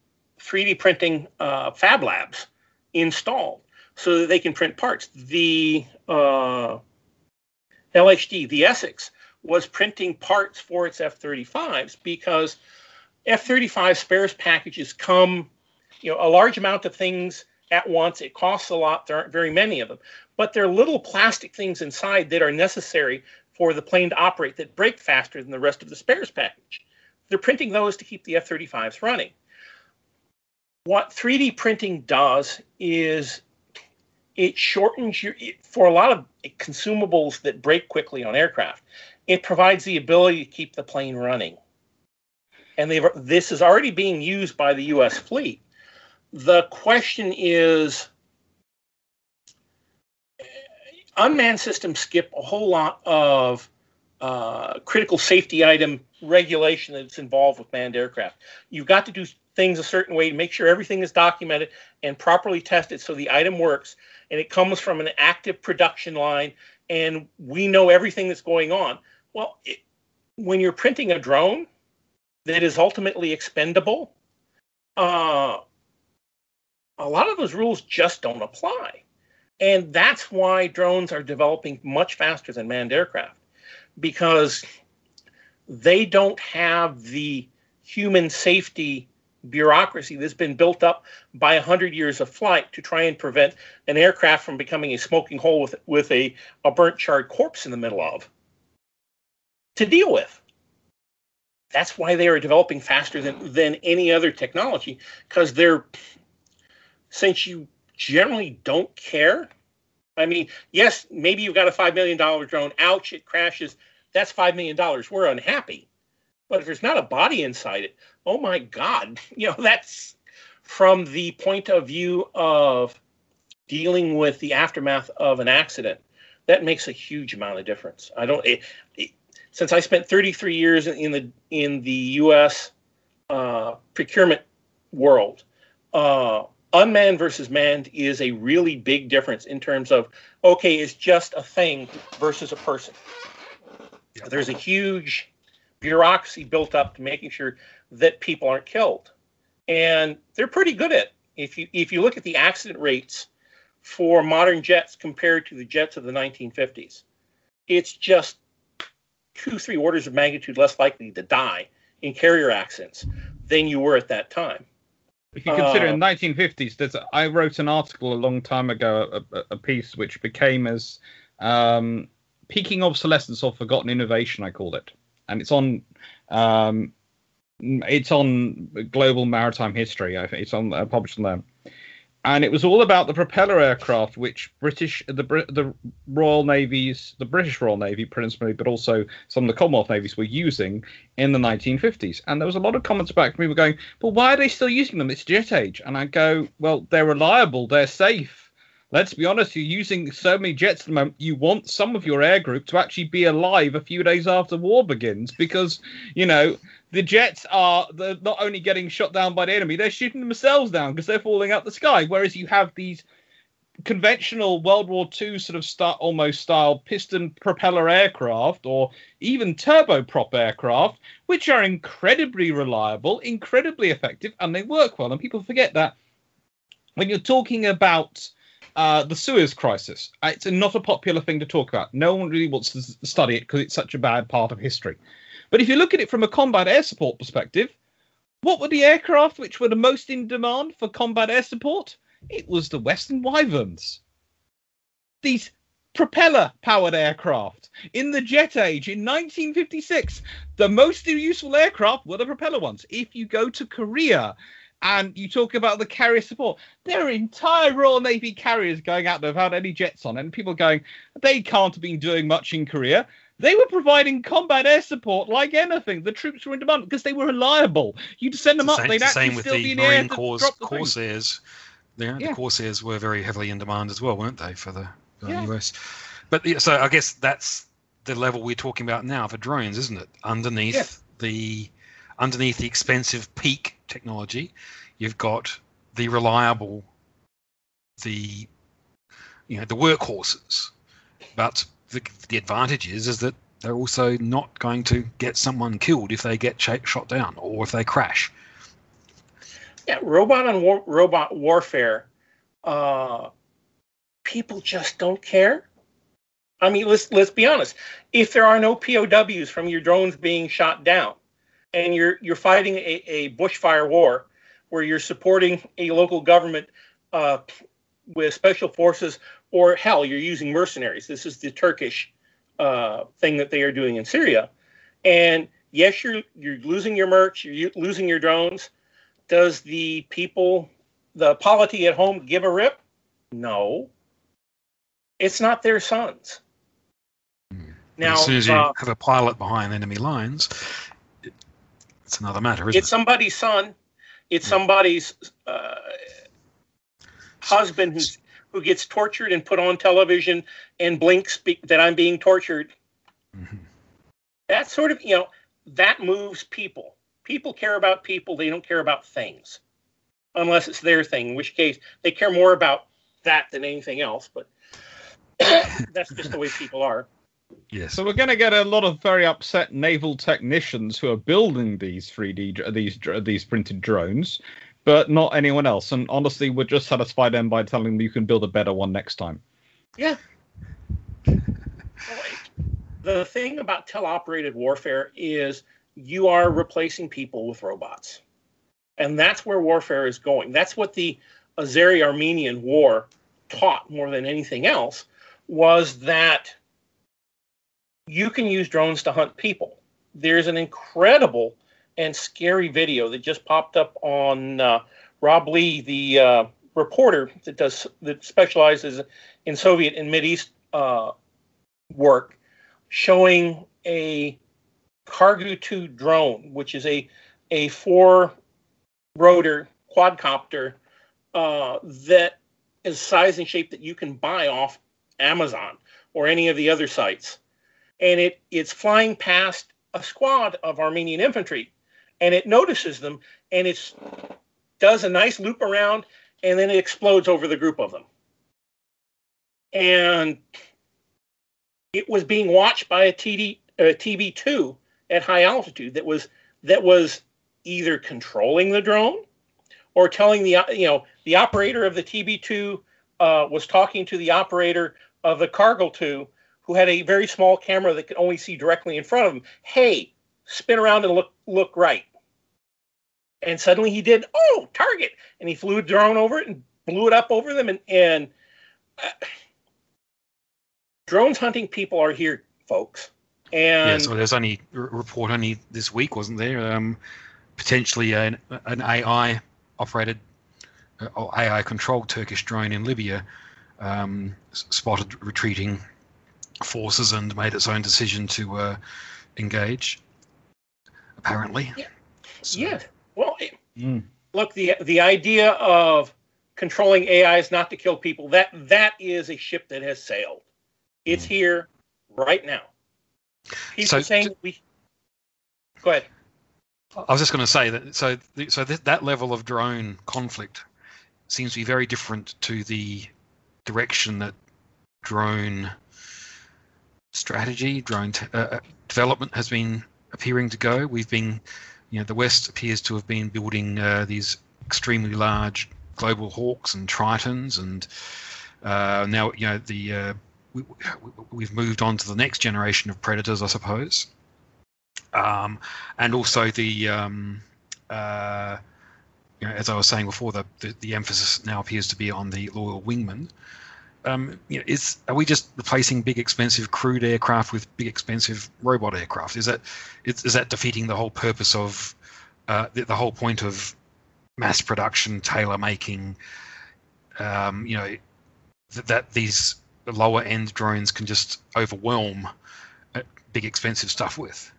three D printing uh, fab labs installed, so that they can print parts. The uh, L H D, the Essex, was printing parts for its F thirty-fives because F thirty-five spares packages come, you know, a large amount of things at once. It costs a lot. There aren't very many of them. But they're little plastic things inside that are necessary for the plane to operate that break faster than the rest of the spares package. They're printing those to keep the F thirty-fives running. What three D printing does is it shortens your, for a lot of consumables that break quickly on aircraft, it provides the ability to keep the plane running. And they've, this is already being used by the U S fleet. The question is, unmanned systems skip a whole lot of uh, critical safety item regulation that's involved with manned aircraft. You've got to do things a certain way to make sure everything is documented and properly tested so the item works, and it comes from an active production line, and we know everything that's going on. Well, it, when you're printing a drone that is ultimately expendable, uh, a lot of those rules just don't apply. And that's why drones are developing much faster than manned aircraft, because they don't have the human safety bureaucracy that's been built up by one hundred years of flight to try and prevent an aircraft from becoming a smoking hole with, with a, a burnt, charred corpse in the middle of to deal with. That's why they are developing faster than, than any other technology, because they're, since you generally don't care. I mean, yes, maybe you've got a five million dollar drone. Ouch, it crashes. That's five million dollars. We're unhappy. But if there's not a body inside it, oh my God, you know, that's from the point of view of dealing with the aftermath of an accident. That makes a huge amount of difference. I don't, it, it, since I spent thirty-three years in the in the U S uh, procurement world, uh, unmanned versus manned is a really big difference in terms of, okay, it's just a thing versus a person. There's a huge bureaucracy built up to making sure that people aren't killed, and they're pretty good at it. If you if you look at the accident rates for modern jets compared to the jets of the nineteen fifties, it's just two, three orders of magnitude less likely to die in carrier accidents than you were at that time. If you consider uh, in the nineteen fifties, there's a, I wrote an article a long time ago, a, a piece which became as um, Peaking Obsolescence or Forgotten Innovation, I called it. And it's on um, it's on Global Maritime History. I think it's on uh, published on there, and it was all about the propeller aircraft, which British the the Royal Navy's the British Royal Navy principally, but also some of the Commonwealth navies were using in the nineteen fifties. And there was a lot of comments back from people going, "Well, why are they still using them? It's jet age." And I go, "Well, they're reliable. They're safe." Let's be honest, you're using so many jets at the moment, you want some of your air group to actually be alive a few days after war begins, because, you know, the jets are not only getting shot down by the enemy, they're shooting themselves down because they're falling out the sky. Whereas you have these conventional World War Two sort of start, almost style piston propeller aircraft or even turboprop aircraft, which are incredibly reliable, incredibly effective, and they work well. And people forget that when you're talking about Uh, the Suez Crisis. It's not a popular thing to talk about. No one really wants to study it because it's such a bad part of history. But if you look at it from a combat air support perspective, what were the aircraft which were the most in demand for combat air support? It was the Western Wyverns. These propeller-powered aircraft. In the jet age, in nineteen fifty-six, the most useful aircraft were the propeller ones. If you go to Korea, and you talk about the carrier support. There are entire Royal Navy carriers going out there without any jets on, and people going, they can't have been doing much in Korea. They were providing combat air support like anything. The troops were in demand because they were reliable. You'd send them up, they'd actually still be in the air to drop the Corsairs. The Corsairs were very heavily in demand as well, weren't they, for the, for the U S? But yeah, so I guess that's the level we're talking about now for drones, isn't it? Underneath yes. the underneath the expensive peak technology, you've got the reliable, the you know the workhorses, but the, the advantage is is that they're also not going to get someone killed if they get shot down or if they crash. Yeah, robot on war, robot warfare. Uh, people just don't care. I mean, let's let's be honest. If there are no P O Ws from your drones being shot down, and you're you're fighting a, a bushfire war where you're supporting a local government uh, with special forces, or hell, you're using mercenaries. This is the Turkish uh, thing that they are doing in Syria. And yes, you're you're losing your merch, you're losing your drones. Does the people, the polity at home, give a rip? No. It's not their sons. Mm. Now, as soon as you uh, have a pilot behind enemy lines, it's another matter, isn't it? It's somebody's son. It's yeah. somebody's uh, husband who's, who gets tortured and put on television and blinks be- that I'm being tortured. Mm-hmm. That's sort of, you know, that moves people. People care about people. They don't care about things, unless it's their thing, in which case they care more about that than anything else. But that's just the way people are. Yes. So we're going to get a lot of very upset naval technicians who are building these three D these these printed drones, but not anyone else. And honestly, we're just satisfied them by telling them you can build a better one next time. Yeah. The thing about teleoperated warfare is you are replacing people with robots. And that's where warfare is going. That's what the Azeri-Armenian war taught more than anything else, was that you can use drones to hunt people. There's an incredible and scary video that just popped up on uh, Rob Lee, the uh, reporter that does that specializes in Soviet and Mideast uh, work, showing a Cargo two drone, which is a a four-rotor quadcopter uh, that is size and shape that you can buy off Amazon or any of the other sites. And it, it's flying past a squad of Armenian infantry, and it notices them, and it does a nice loop around, and then it explodes over the group of them. And it was being watched by a T D, a T B two at high altitude that was that was either controlling the drone or telling the, you know, the operator of the T B two uh, was talking to the operator of the Cargo two, who had a very small camera that could only see directly in front of him. Hey, spin around and look look right. And suddenly he did, oh, target. And he flew a drone over it and blew it up over them. And, and uh, drones hunting people are here, folks. And yeah, so there's only a report only this week, wasn't there? Um, potentially an, an A I-operated or A I-controlled Turkish drone in Libya um, spotted retreating forces and made its own decision to uh, engage, apparently. Yeah. So. yeah. Well, mm. look, the the idea of controlling A Is not to kill people, that that is a ship that has sailed. It's mm. here right now. People so, saying d- we... Go ahead. I was just going to say that so, so th- that level of drone conflict seems to be very different to the direction that drone strategy, drone t- uh, development has been appearing to go. We've been, you know, the West appears to have been building uh, these extremely large Global Hawks and Tritons, and uh, now, you know, the uh, we, we've moved on to the next generation of Predators, I suppose, um, and also the, um, uh, you know, as I was saying before, the, the the emphasis now appears to be on the Loyal Wingman. Um, you know, is are we just replacing big, expensive crewed aircraft with big, expensive robot aircraft? Is that is, is that defeating the whole purpose of uh, the, the whole point of mass production, tailor making? Um, you know, that, that these lower end drones can just overwhelm uh, big, expensive stuff with.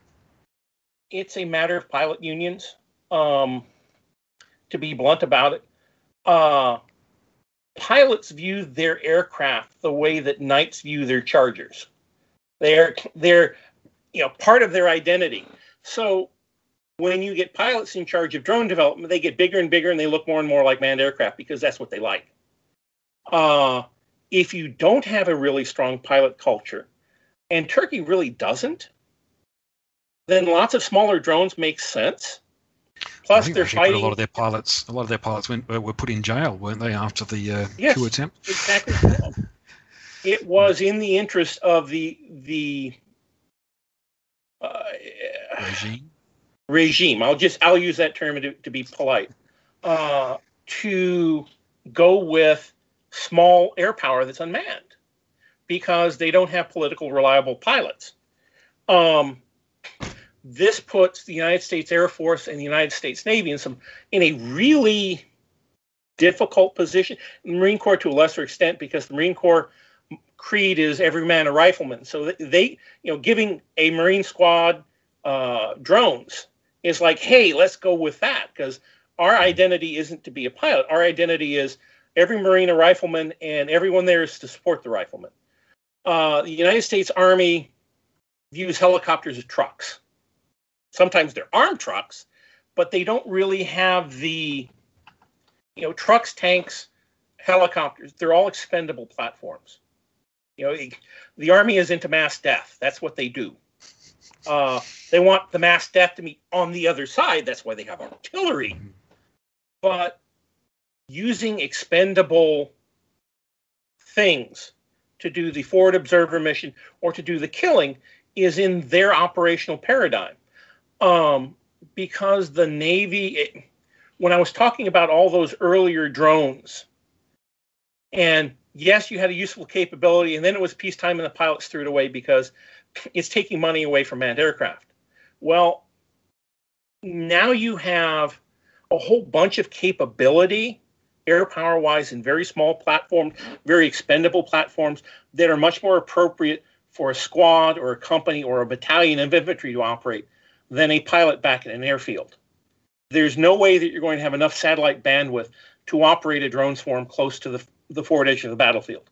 It's a matter of pilot unions. Um, to be blunt about it. Uh, Pilots view their aircraft the way that knights view their chargers. They're they're you know part of their identity. So when you get pilots in charge of drone development, they get bigger and bigger, and they look more and more like manned aircraft because that's what they like. Uh, if you don't have a really strong pilot culture, and Turkey really doesn't, then lots of smaller drones make sense. Plus, they're fighting. A lot of their pilots, a lot of their pilots went, were put in jail, weren't they, after the uh, yes, coup attempt? Exactly. It was in the interest of the the uh, regime. Regime. I'll just I'll use that term to, to be polite. Uh, to go with small air power that's unmanned, because they don't have political reliable pilots. Um. This puts the United States Air Force and the United States Navy in some in a really difficult position. The Marine Corps to a lesser extent, because the Marine Corps creed is every man a rifleman. So they, you know, giving a Marine squad uh, drones is like, hey, let's go with that, because our identity isn't to be a pilot. Our identity is every Marine a rifleman, and everyone there is to support the rifleman. Uh, the United States Army views helicopters as trucks. Sometimes they're armed trucks, but they don't really have the, you know, trucks, tanks, helicopters. They're all expendable platforms. You know, the Army is into mass death. That's what they do. Uh, they want the mass death to be on the other side. That's why they have artillery. But using expendable things to do the forward observer mission or to do the killing is in their operational paradigm. Um, because the Navy, it, when I was talking about all those earlier drones, and yes, you had a useful capability, and then it was peacetime and the pilots threw it away because it's taking money away from manned aircraft. Well, now you have a whole bunch of capability, air power-wise, in very small platforms, very expendable platforms that are much more appropriate for a squad or a company or a battalion of infantry to operate than a pilot back at an airfield. There's no way that you're going to have enough satellite bandwidth to operate a drone swarm close to the, the forward edge of the battlefield.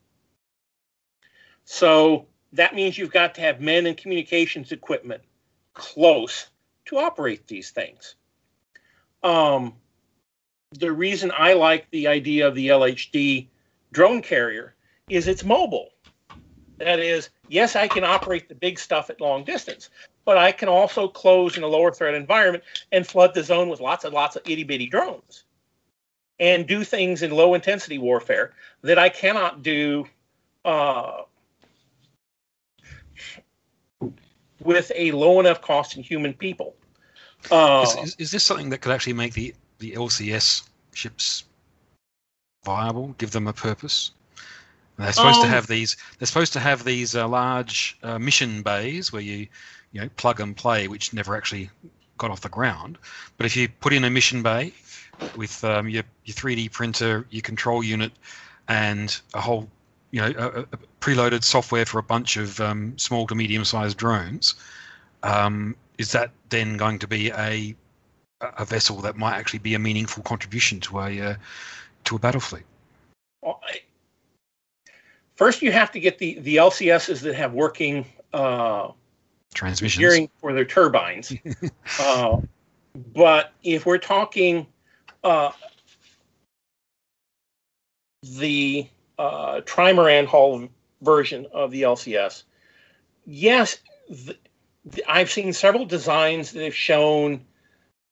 So that means you've got to have men and communications equipment close to operate these things. Um, the reason I like the idea of the L H D drone carrier is it's mobile. That is, yes, I can operate the big stuff at long distance, but I can also close in a lower threat environment and flood the zone with lots and lots of itty-bitty drones and do things in low-intensity warfare that I cannot do uh, with a low enough cost in human people. Uh, is, is, is this something that could actually make the, the L C S ships viable? Give them a purpose? And they're supposed um, to have these. They're supposed to have these uh, large uh, mission bays where you, you know, plug and play, which never actually got off the ground. But if you put in a mission bay with um, your your three D printer, your control unit, and a whole, you know, a, a preloaded software for a bunch of um, small to medium-sized drones. Um, Is that then going to be a a vessel that might actually be a meaningful contribution to a uh, to a battle fleet? Well, I, first, you have to get the, the L C Ss that have working uh, transmissions gearing for their turbines. uh, but if we're talking uh, the uh, trimaran hull version of the L C S, yes. The, I've seen several designs that have shown,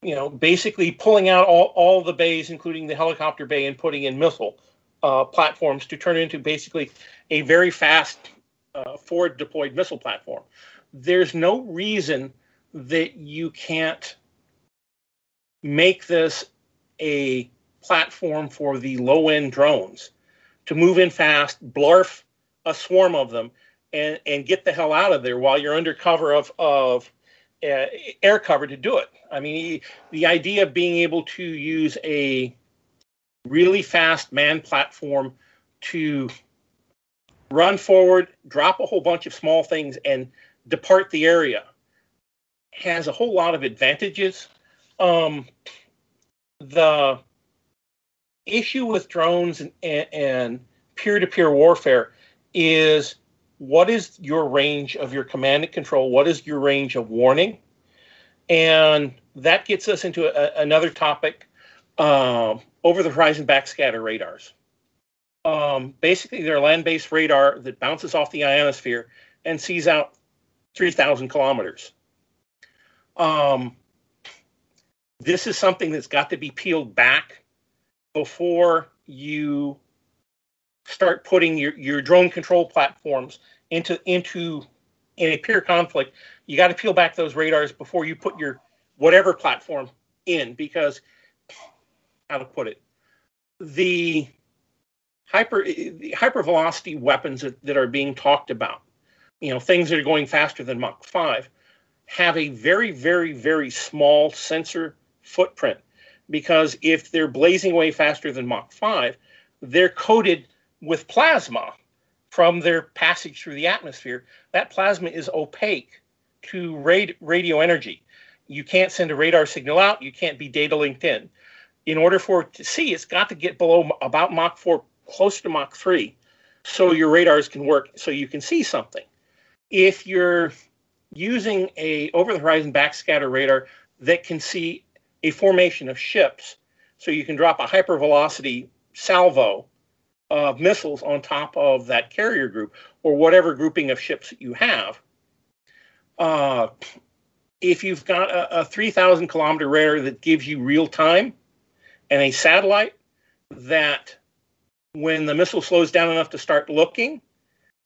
you know, basically pulling out all, all the bays, including the helicopter bay, and putting in missile uh, platforms to turn into basically a very fast uh, forward deployed missile platform. There's no reason that you can't make this a platform for the low-end drones to move in fast, blarf a swarm of them, And, and get the hell out of there while you're under cover of, of uh, air cover to do it. I mean, the idea of being able to use a really fast manned platform to run forward, drop a whole bunch of small things, and depart the area has a whole lot of advantages. Um, the issue with drones and, and peer-to-peer warfare is, what is your range of your command and control? What is your range of warning? And that gets us into a, another topic, uh, over-the-horizon backscatter radars. Um, basically, they're a land-based radar that bounces off the ionosphere and sees out three thousand kilometers. Um, this is something that's got to be peeled back before you start putting your, your drone control platforms into into in a peer conflict. You got to peel back those radars before you put your whatever platform in, because how to put it, the hyper the hypervelocity weapons that, that are being talked about, you know, things that are going faster than Mach five, have a very, very, very small sensor footprint, because if they're blazing away faster than Mach five, they're coated with plasma from their passage through the atmosphere. That plasma is opaque to radio energy. You can't send a radar signal out. You can't be data linked in. In order for it to see, it's got to get below about Mach four, close to Mach three, so your radars can work, so you can see something. If your using a over-the-horizon backscatter radar that can see a formation of ships. So you can drop a hypervelocity salvo of missiles on top of that carrier group or whatever grouping of ships that you have. Uh, if you've got a, a three thousand kilometer radar that gives you real time and a satellite that when the missile slows down enough to start looking,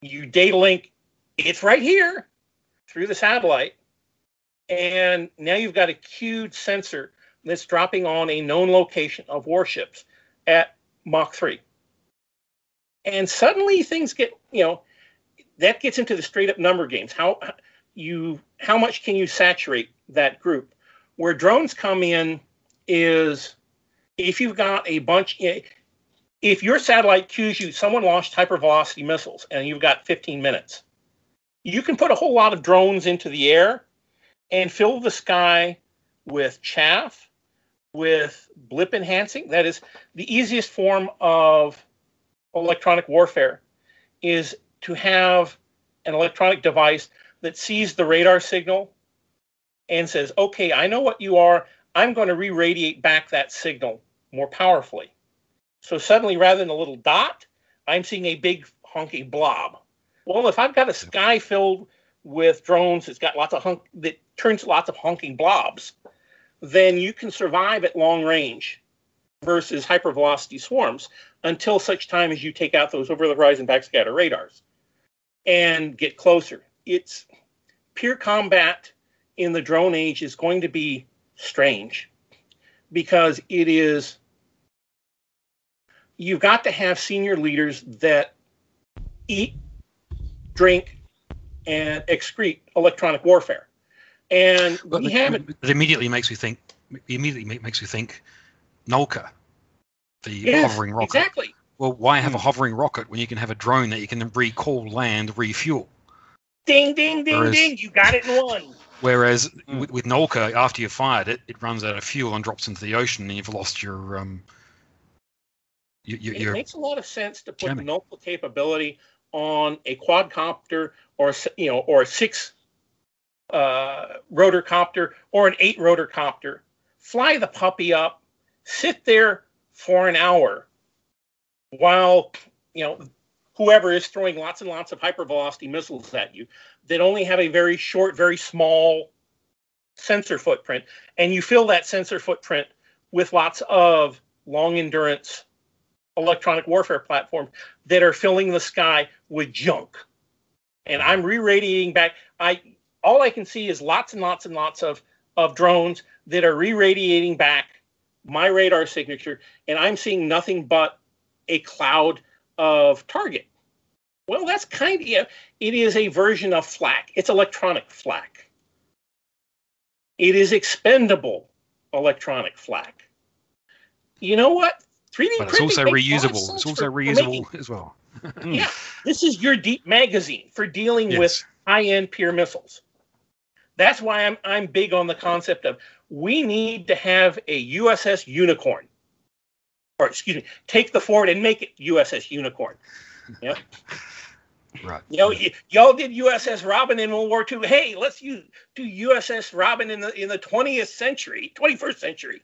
you data link, it's right here through the satellite. And now you've got a cued sensor that's dropping on a known location of warships at Mach three. And suddenly things get, you know, that gets into the straight up number games. How you, how much can you saturate that group? Where drones come in is if you've got a bunch, if your satellite cues you, someone launched hypervelocity missiles and you've got fifteen minutes, you can put a whole lot of drones into the air and fill the sky with chaff, with blip enhancing. That is the easiest form of electronic warfare, is to have an electronic device that sees the radar signal and says, okay, I know what you are. I'm going to re-radiate back that signal more powerfully. So suddenly, rather than a little dot, I'm seeing a big honky blob. Well, if I've got a sky filled with drones that's got lots of hunk that turns lots of honking blobs, then you can survive at long range versus hypervelocity swarms until such time as you take out those over-the-horizon backscatter radars and get closer. It's pure combat in the drone age is going to be strange because it is, you've got to have senior leaders that eat, drink, and excrete electronic warfare. And but we haven't. It immediately makes me think. Immediately makes me think. Nulka, the yes, hovering rocket. Exactly. Well, why have a hovering rocket when you can have a drone that you can recall, land, refuel? Ding, ding, ding, whereas, ding! You got it in one. Whereas mm. with, with Nulka, after you fired it, it runs out of fuel and drops into the ocean, and you've lost your. Um, your, your, it your makes a lot of sense to put jamming. Nulka capability on a quadcopter, or you know, or a six. Uh, rotor copter or an eight rotor copter, fly the puppy up, sit there for an hour while, you know, whoever is throwing lots and lots of hypervelocity missiles at you that only have a very short, very small sensor footprint. And you fill that sensor footprint with lots of long endurance electronic warfare platforms that are filling the sky with junk. And I'm re-radiating back. I, All I can see is lots and lots and lots of, of drones that are re-radiating back my radar signature, and I'm seeing nothing but a cloud of target. Well, that's kind of, you know, it is a version of flak. It's electronic flak. It is expendable electronic flak. You know what? three D but it's also reusable. It's also reusable making. as well. Yeah. This is your deep magazine for dealing yes. with high-end peer missiles. That's why I'm I'm big on the concept of we need to have a U S S Unicorn, or excuse me, take the Ford and make it U S S Unicorn. Yeah, right. You know, yeah. y- y'all did U S S Robin in World War Two. Hey, let's use, do U S S Robin in the in the twentieth century, twenty-first century.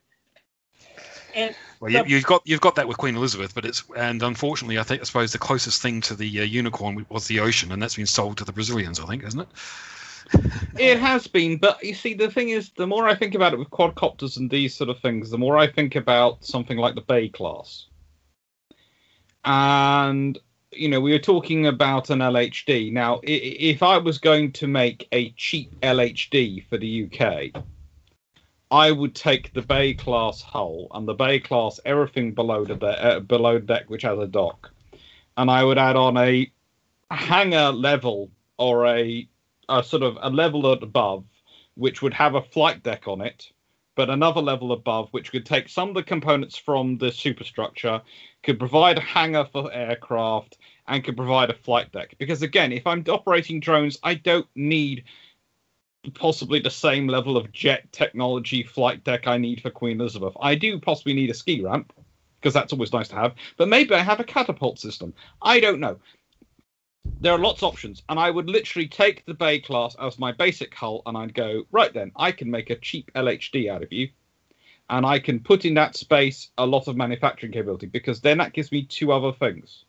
And well, the, you've got you've got that with Queen Elizabeth, but it's and unfortunately, I think I suppose the closest thing to the uh, Unicorn was the Ocean, and that's been sold to the Brazilians, I think, isn't it? It has been, but you see, the thing is, the more I think about it with quadcopters and these sort of things, the more I think about something like the Bay Class. And, you know, we were talking about an L H D. Now, if I was going to make a cheap L H D for the U K, I would take the Bay Class hull and the Bay Class everything below the de- uh, below deck, which has a dock, and I would add on a hangar level or a a sort of a level above, which would have a flight deck on it, but another level above, which could take some of the components from the superstructure, could provide a hangar for aircraft, and could provide a flight deck. Because again, if I'm operating drones, I don't need possibly the same level of jet technology flight deck I need for Queen Elizabeth. I do possibly need a ski ramp, because that's always nice to have, but maybe I have a catapult system. I don't know. there are lots of options, and I would literally take the Bay Class as my basic hull, and I'd go, right then, I can make a cheap L H D out of you, and I can put in that space a lot of manufacturing capability, because then that gives me two other things.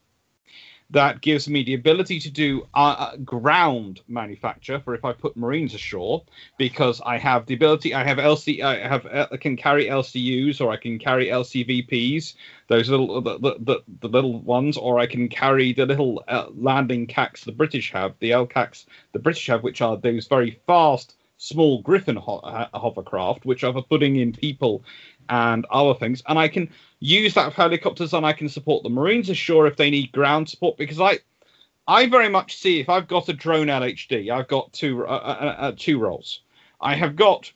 That gives me the ability to do uh, ground manufacture for if I put Marines ashore, because I have the ability, I have L C, I have I can carry L C Us, or I can carry L C V Ps, those little the the, the little ones, or I can carry the little uh, landing C A Cs the British have, the L C A Cs the British have, which are those very fast small Griffin ho hovercraft, which are for putting in people and other things, and I can use that for helicopters, and I can support the Marines ashore if they need ground support, because I I very much see, if I've got a drone L H D, I've got two uh, uh, uh, two roles. I have got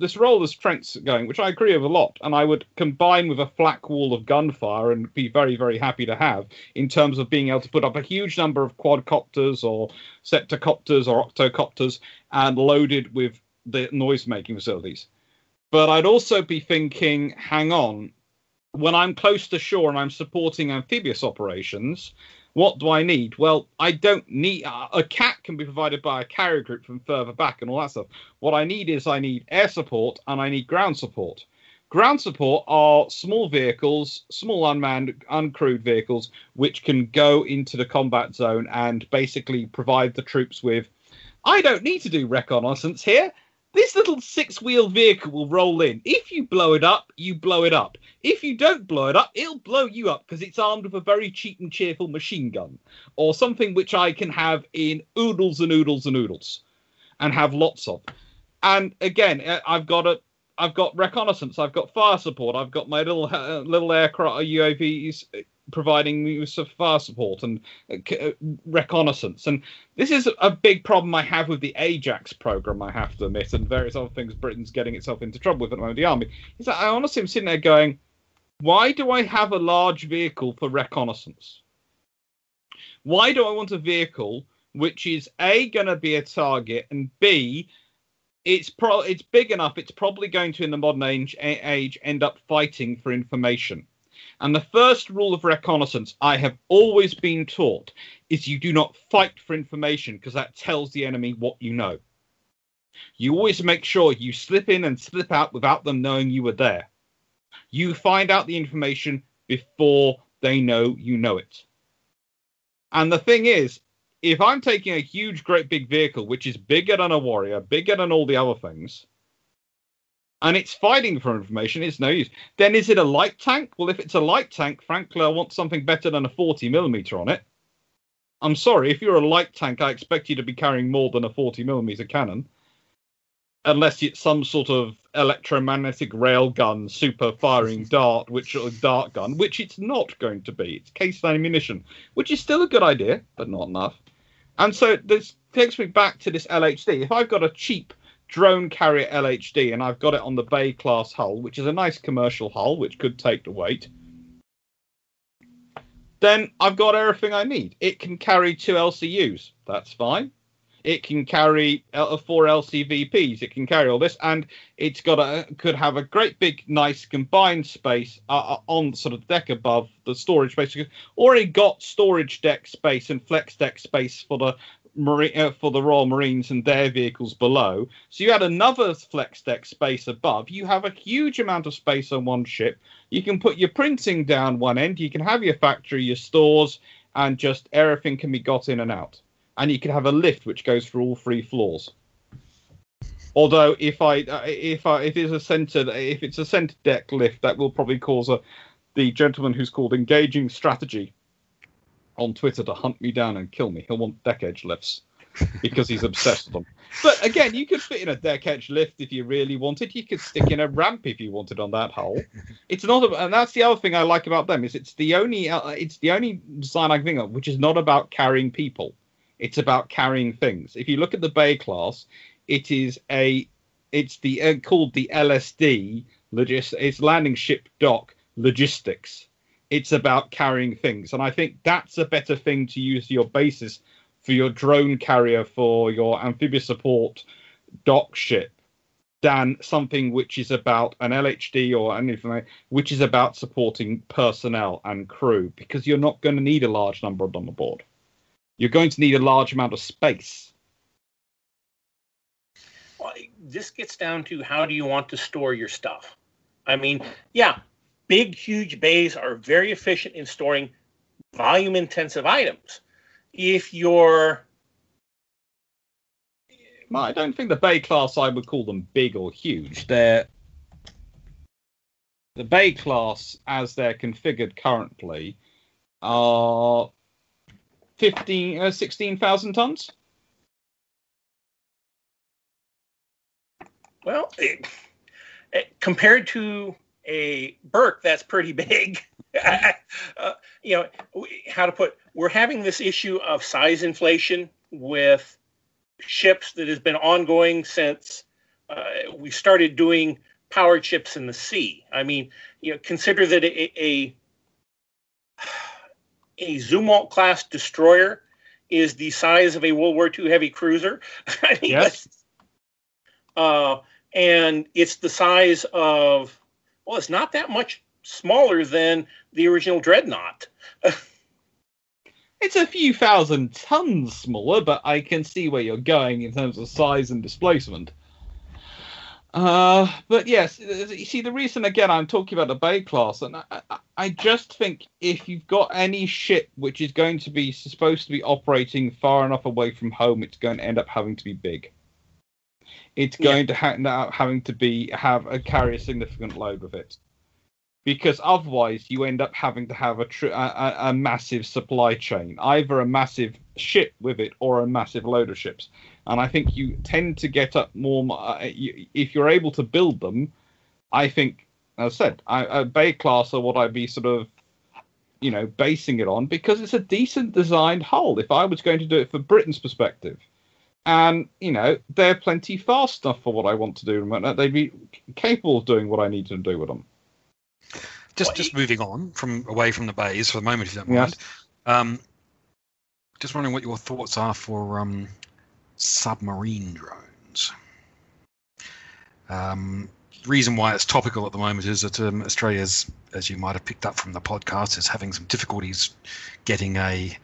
this role as Trent's going, which I agree with a lot, and I would combine with a flak wall of gunfire and be very, very happy to have, in terms of being able to put up a huge number of quadcopters or septocopters or octocopters and loaded with the noise-making facilities. But I'd also be thinking, hang on, when I'm close to shore and I'm supporting amphibious operations, what do I need? Well, I don't need uh, a C A T can be provided by a carrier group from further back and all that stuff. What I need is I need air support and I need ground support. Ground support are small vehicles, small unmanned, uncrewed vehicles, which can go into the combat zone and basically provide the troops with, I don't need to do reconnaissance here. This little six-wheel vehicle will roll in. If you blow it up, you blow it up. If you don't blow it up, it'll blow you up because it's armed with a very cheap and cheerful machine gun or something which I can have in oodles and oodles and oodles and have lots of. And again, I've got a, I've got reconnaissance, I've got fire support, I've got my little uh, little aircraft U A Vs providing me with fire support and uh, reconnaissance. And this is a big problem I have with the Ajax program, I have to admit, and various other things Britain's getting itself into trouble with at the moment, the army, is that I honestly am sitting there going, why do I have a large vehicle for reconnaissance? Why do I want a vehicle which is A, going to be a target, and B, it's pro it's big enough, it's probably going to, in the modern age, age end up fighting for information? And the first rule of reconnaissance, I have always been taught, is you do not fight for information, because that tells the enemy what you know. You always make sure you slip in and slip out without them knowing you were there. You find out the information before they know you know it. And the thing is, if I'm taking a huge, great big vehicle, which is bigger than a Warrior, bigger than all the other things, and it's fighting for information, it's no use. Then is it a light tank? Well, if it's a light tank, frankly, I want something better than a forty millimeter on it. I'm sorry, if you're a light tank, I expect you to be carrying more than a forty millimeter cannon. Unless it's some sort of electromagnetic railgun, super firing dart, which or dart gun, which it's not going to be. It's case ammunition, which is still a good idea, but not enough. And so this takes me back to this L H D. If I've got a cheap drone carrier L H D and I've got it on the Bay Class hull, which is a nice commercial hull which could take the weight, then I've got everything I need. It can carry two L C Us, that's fine. It can carry four L C V Ps, it can carry all this, and it's got a could have a great big nice combined space uh, on sort of deck above the storage space. Already got storage deck space and flex deck space for the Marine, uh, for the Royal Marines and their vehicles below. So you had another flex deck space above. You have a huge amount of space on one ship. You can put your printing down one end. You can have your factory, your stores, and just everything can be got in and out. And you can have a lift which goes for all three floors. Although if I uh, if I if it's a centered if it's a center deck lift, that will probably cause a the gentleman who's called Engaging Strategy on Twitter to hunt me down and kill me. He'll want deck edge lifts because he's obsessed with them. But again, you could fit in a deck edge lift if you really wanted. You could stick in a ramp if you wanted on that hull. It's not, a, and that's the other thing I like about them is it's the only uh, it's the only design I can think of which is not about carrying people. It's about carrying things. If you look at the Bay Class, it is a it's the uh, called the L S D logist. It's landing ship dock logistics. It's about carrying things. And I think that's a better thing to use your basis for your drone carrier, for your amphibious support dock ship, than something which is about an L H D or anything, which is about supporting personnel and crew, because you're not going to need a large number of them aboard. you're going to need a large amount of space. Well, this gets down to how do you want to store your stuff? I mean, yeah, big, huge bays are very efficient in storing volume-intensive items. If you're... I don't think the Bay Class, I would call them big or huge. They're... The Bay Class, as they're configured currently, are fifteen, uh, sixteen thousand tons. Well, it, it, compared to a Burke, that's pretty big. uh, you know, we, how to put, we're having this issue of size inflation with ships that has been ongoing since uh, we started doing powered ships in the sea. I mean, you know, consider that a a, a Zumwalt class destroyer is the size of a World War Two heavy cruiser. I mean, yes. Uh, and it's the size of, well, it's not that much smaller than the original Dreadnought. It's a few thousand tons smaller, but I can see where you're going in terms of size and displacement. Uh, but yes, you see, the reason, again, I'm talking about the Bay Class, and I, I just think if you've got any ship which is going to be supposed to be operating far enough away from home, it's going to end up having to be big. It's going yeah. to end up having to be have a carry a significant load with it. Because otherwise, you end up having to have a, tr a a massive supply chain, either a massive ship with it or a massive load of ships. And I think you tend to get up more uh, you, if you're able to build them. I think, as I said, I, a Bay Class are what I'd be sort of, you know, basing it on, because it's a decent designed hull. If I was going to do it for Britain's perspective, and you know, they're plenty fast enough for what I want to do. They'd be capable of doing what I need to do with them. Just, just moving on from away from the bays for the moment, if you don't mind. Yes. Um, just wondering what your thoughts are for um, submarine drones. Um, reason why it's topical at the moment is that um, Australia's, as you might have picked up from the podcast, is having some difficulties getting a,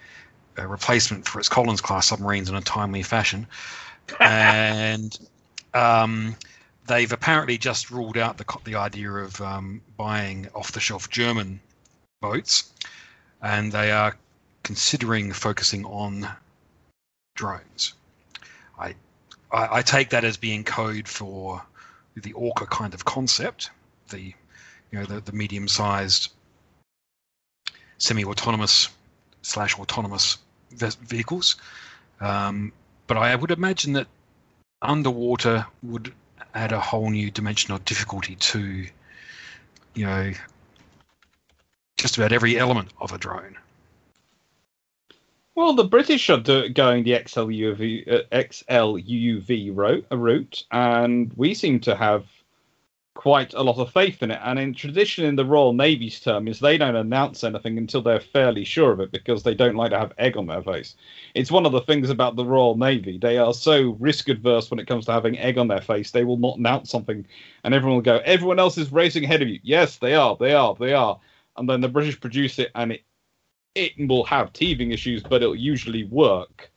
a replacement for its Collins class submarines in a timely fashion, and. Um, They've apparently just ruled out the the idea of um, buying off-the-shelf German boats, and they are considering focusing on drones. I, I I take that as being code for the Orca kind of concept, the you know the, the medium-sized, semi-autonomous slash autonomous vehicles. Um, but I would imagine that underwater would add a whole new dimension of difficulty to, you know, just about every element of a drone. Well, the British are do going the X L U V uh, X L U V route, route, and we seem to have quite a lot of faith in it. And in tradition, in the Royal Navy's term, is they don't announce anything until they're fairly sure of it, because they don't like to have egg on their face. It's one of the things about the Royal Navy. They are so risk adverse when it comes to having egg on their face. They will not announce something and everyone will go, everyone else is racing ahead of you. Yes, they are. They are. They are. And then the British produce it, and it, it will have teething issues, but it'll usually work.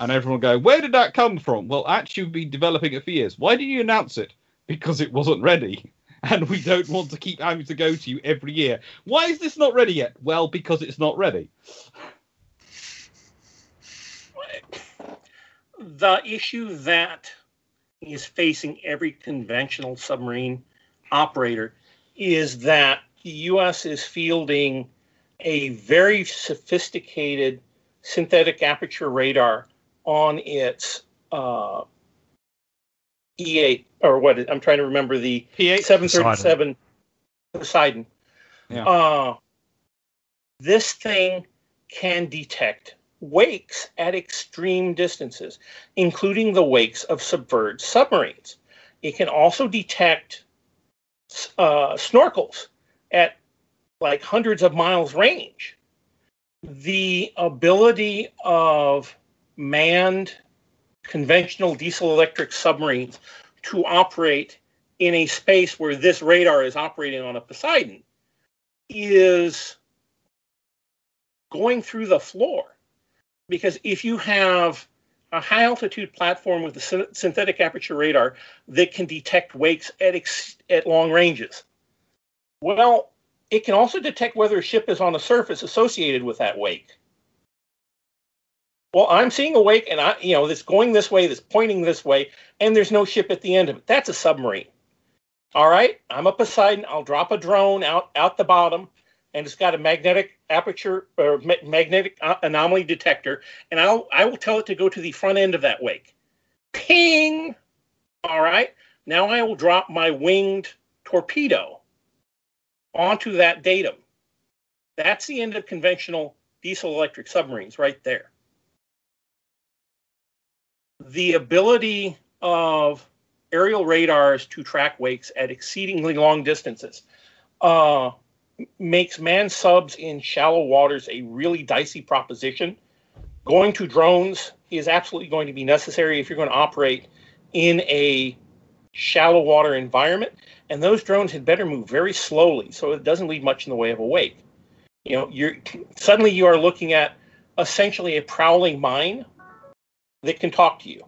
And everyone will go, where did that come from? Well, actually, we've been developing it for years. Why did you announce it? Because it wasn't ready, and we don't want to keep having to go to you every year. Why is this not ready yet? Well, because it's not ready. The issue that is facing every conventional submarine operator is that the U S is fielding a very sophisticated synthetic aperture radar on its uh, E eight, or what, I'm trying to remember, the seven thirty-seven Poseidon. Yeah. Uh, this thing can detect wakes at extreme distances, including the wakes of submerged submarines. It can also detect uh, snorkels at like hundreds of miles range. The ability of manned conventional diesel electric submarines to operate in a space where this radar is operating on a Poseidon is going through the floor. because if you have a high altitude platform with a synthetic aperture radar that can detect wakes at ex at long ranges, well, it can also detect whether a ship is on a surface associated with that wake. Well, I'm seeing a wake, and I, you know, that's going this way, that's pointing this way, and there's no ship at the end of it. That's a submarine. All right, I'm a Poseidon. I'll drop a drone out out the bottom, and it's got a magnetic aperture or ma magnetic anomaly detector, and I'll I will tell it to go to the front end of that wake. Ping! All right, now I will drop my winged torpedo onto that datum. That's the end of conventional diesel electric submarines right there. The ability of aerial radars to track wakes at exceedingly long distances uh, makes manned subs in shallow waters a really dicey proposition. Going to drones is absolutely going to be necessary if you're going to operate in a shallow water environment, and those drones had better move very slowly so it doesn't leave much in the way of a wake. You know, you're suddenly you are looking at essentially a prowling mine that can talk to you.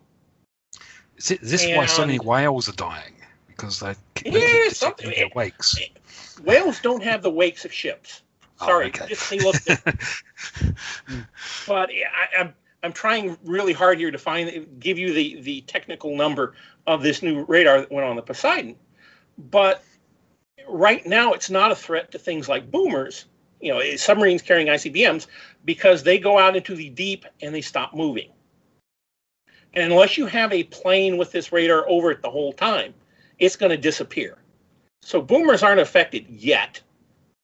Is this and, why so many whales are dying? Because they yeah, something their wakes. Whales don't have the wakes of ships. Sorry, oh, okay. just they look different. But I, I'm I'm trying really hard here to find give you the the technical number of this new radar that went on the Poseidon. But right now, it's not a threat to things like boomers. You know, submarines carrying I C B Ms, because they go out into the deep and they stop moving. And unless you have a plane with this radar over it the whole time, it's going to disappear. So boomers aren't affected yet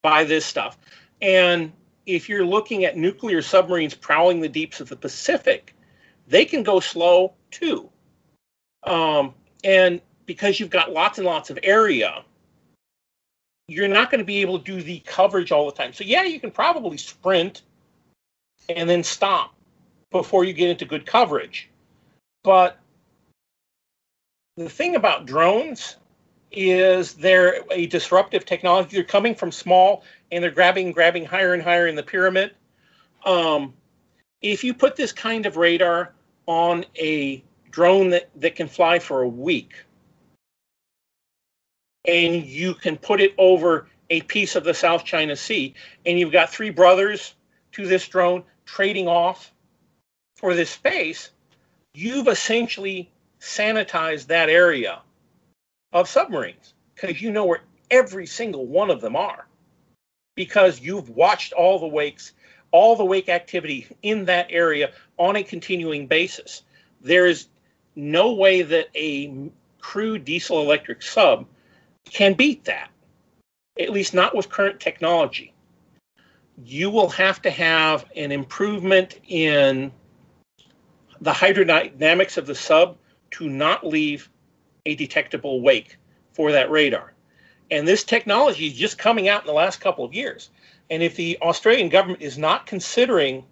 by this stuff. And if you're looking at nuclear submarines prowling the deeps of the Pacific, they can go slow too. Um, and because you've got lots and lots of area, you're not going to be able to do the coverage all the time. So yeah, you can probably sprint and then stop before you get into good coverage. But the thing about drones is they're a disruptive technology. They're coming from small, and they're grabbing, grabbing higher and higher in the pyramid. Um, if you put this kind of radar on a drone that, that can fly for a week, and you can put it over a piece of the South China Sea, and you've got three brothers to this drone trading off for this space, you've essentially sanitized that area of submarines because you know where every single one of them are because you've watched all the wakes, all the wake activity in that area on a continuing basis. There is no way that a crude diesel electric sub can beat that, at least not with current technology. You will have to have an improvement in the hydrodynamics of the sub to not leave a detectable wake for that radar. And this technology is just coming out in the last couple of years. And if the Australian government is not considering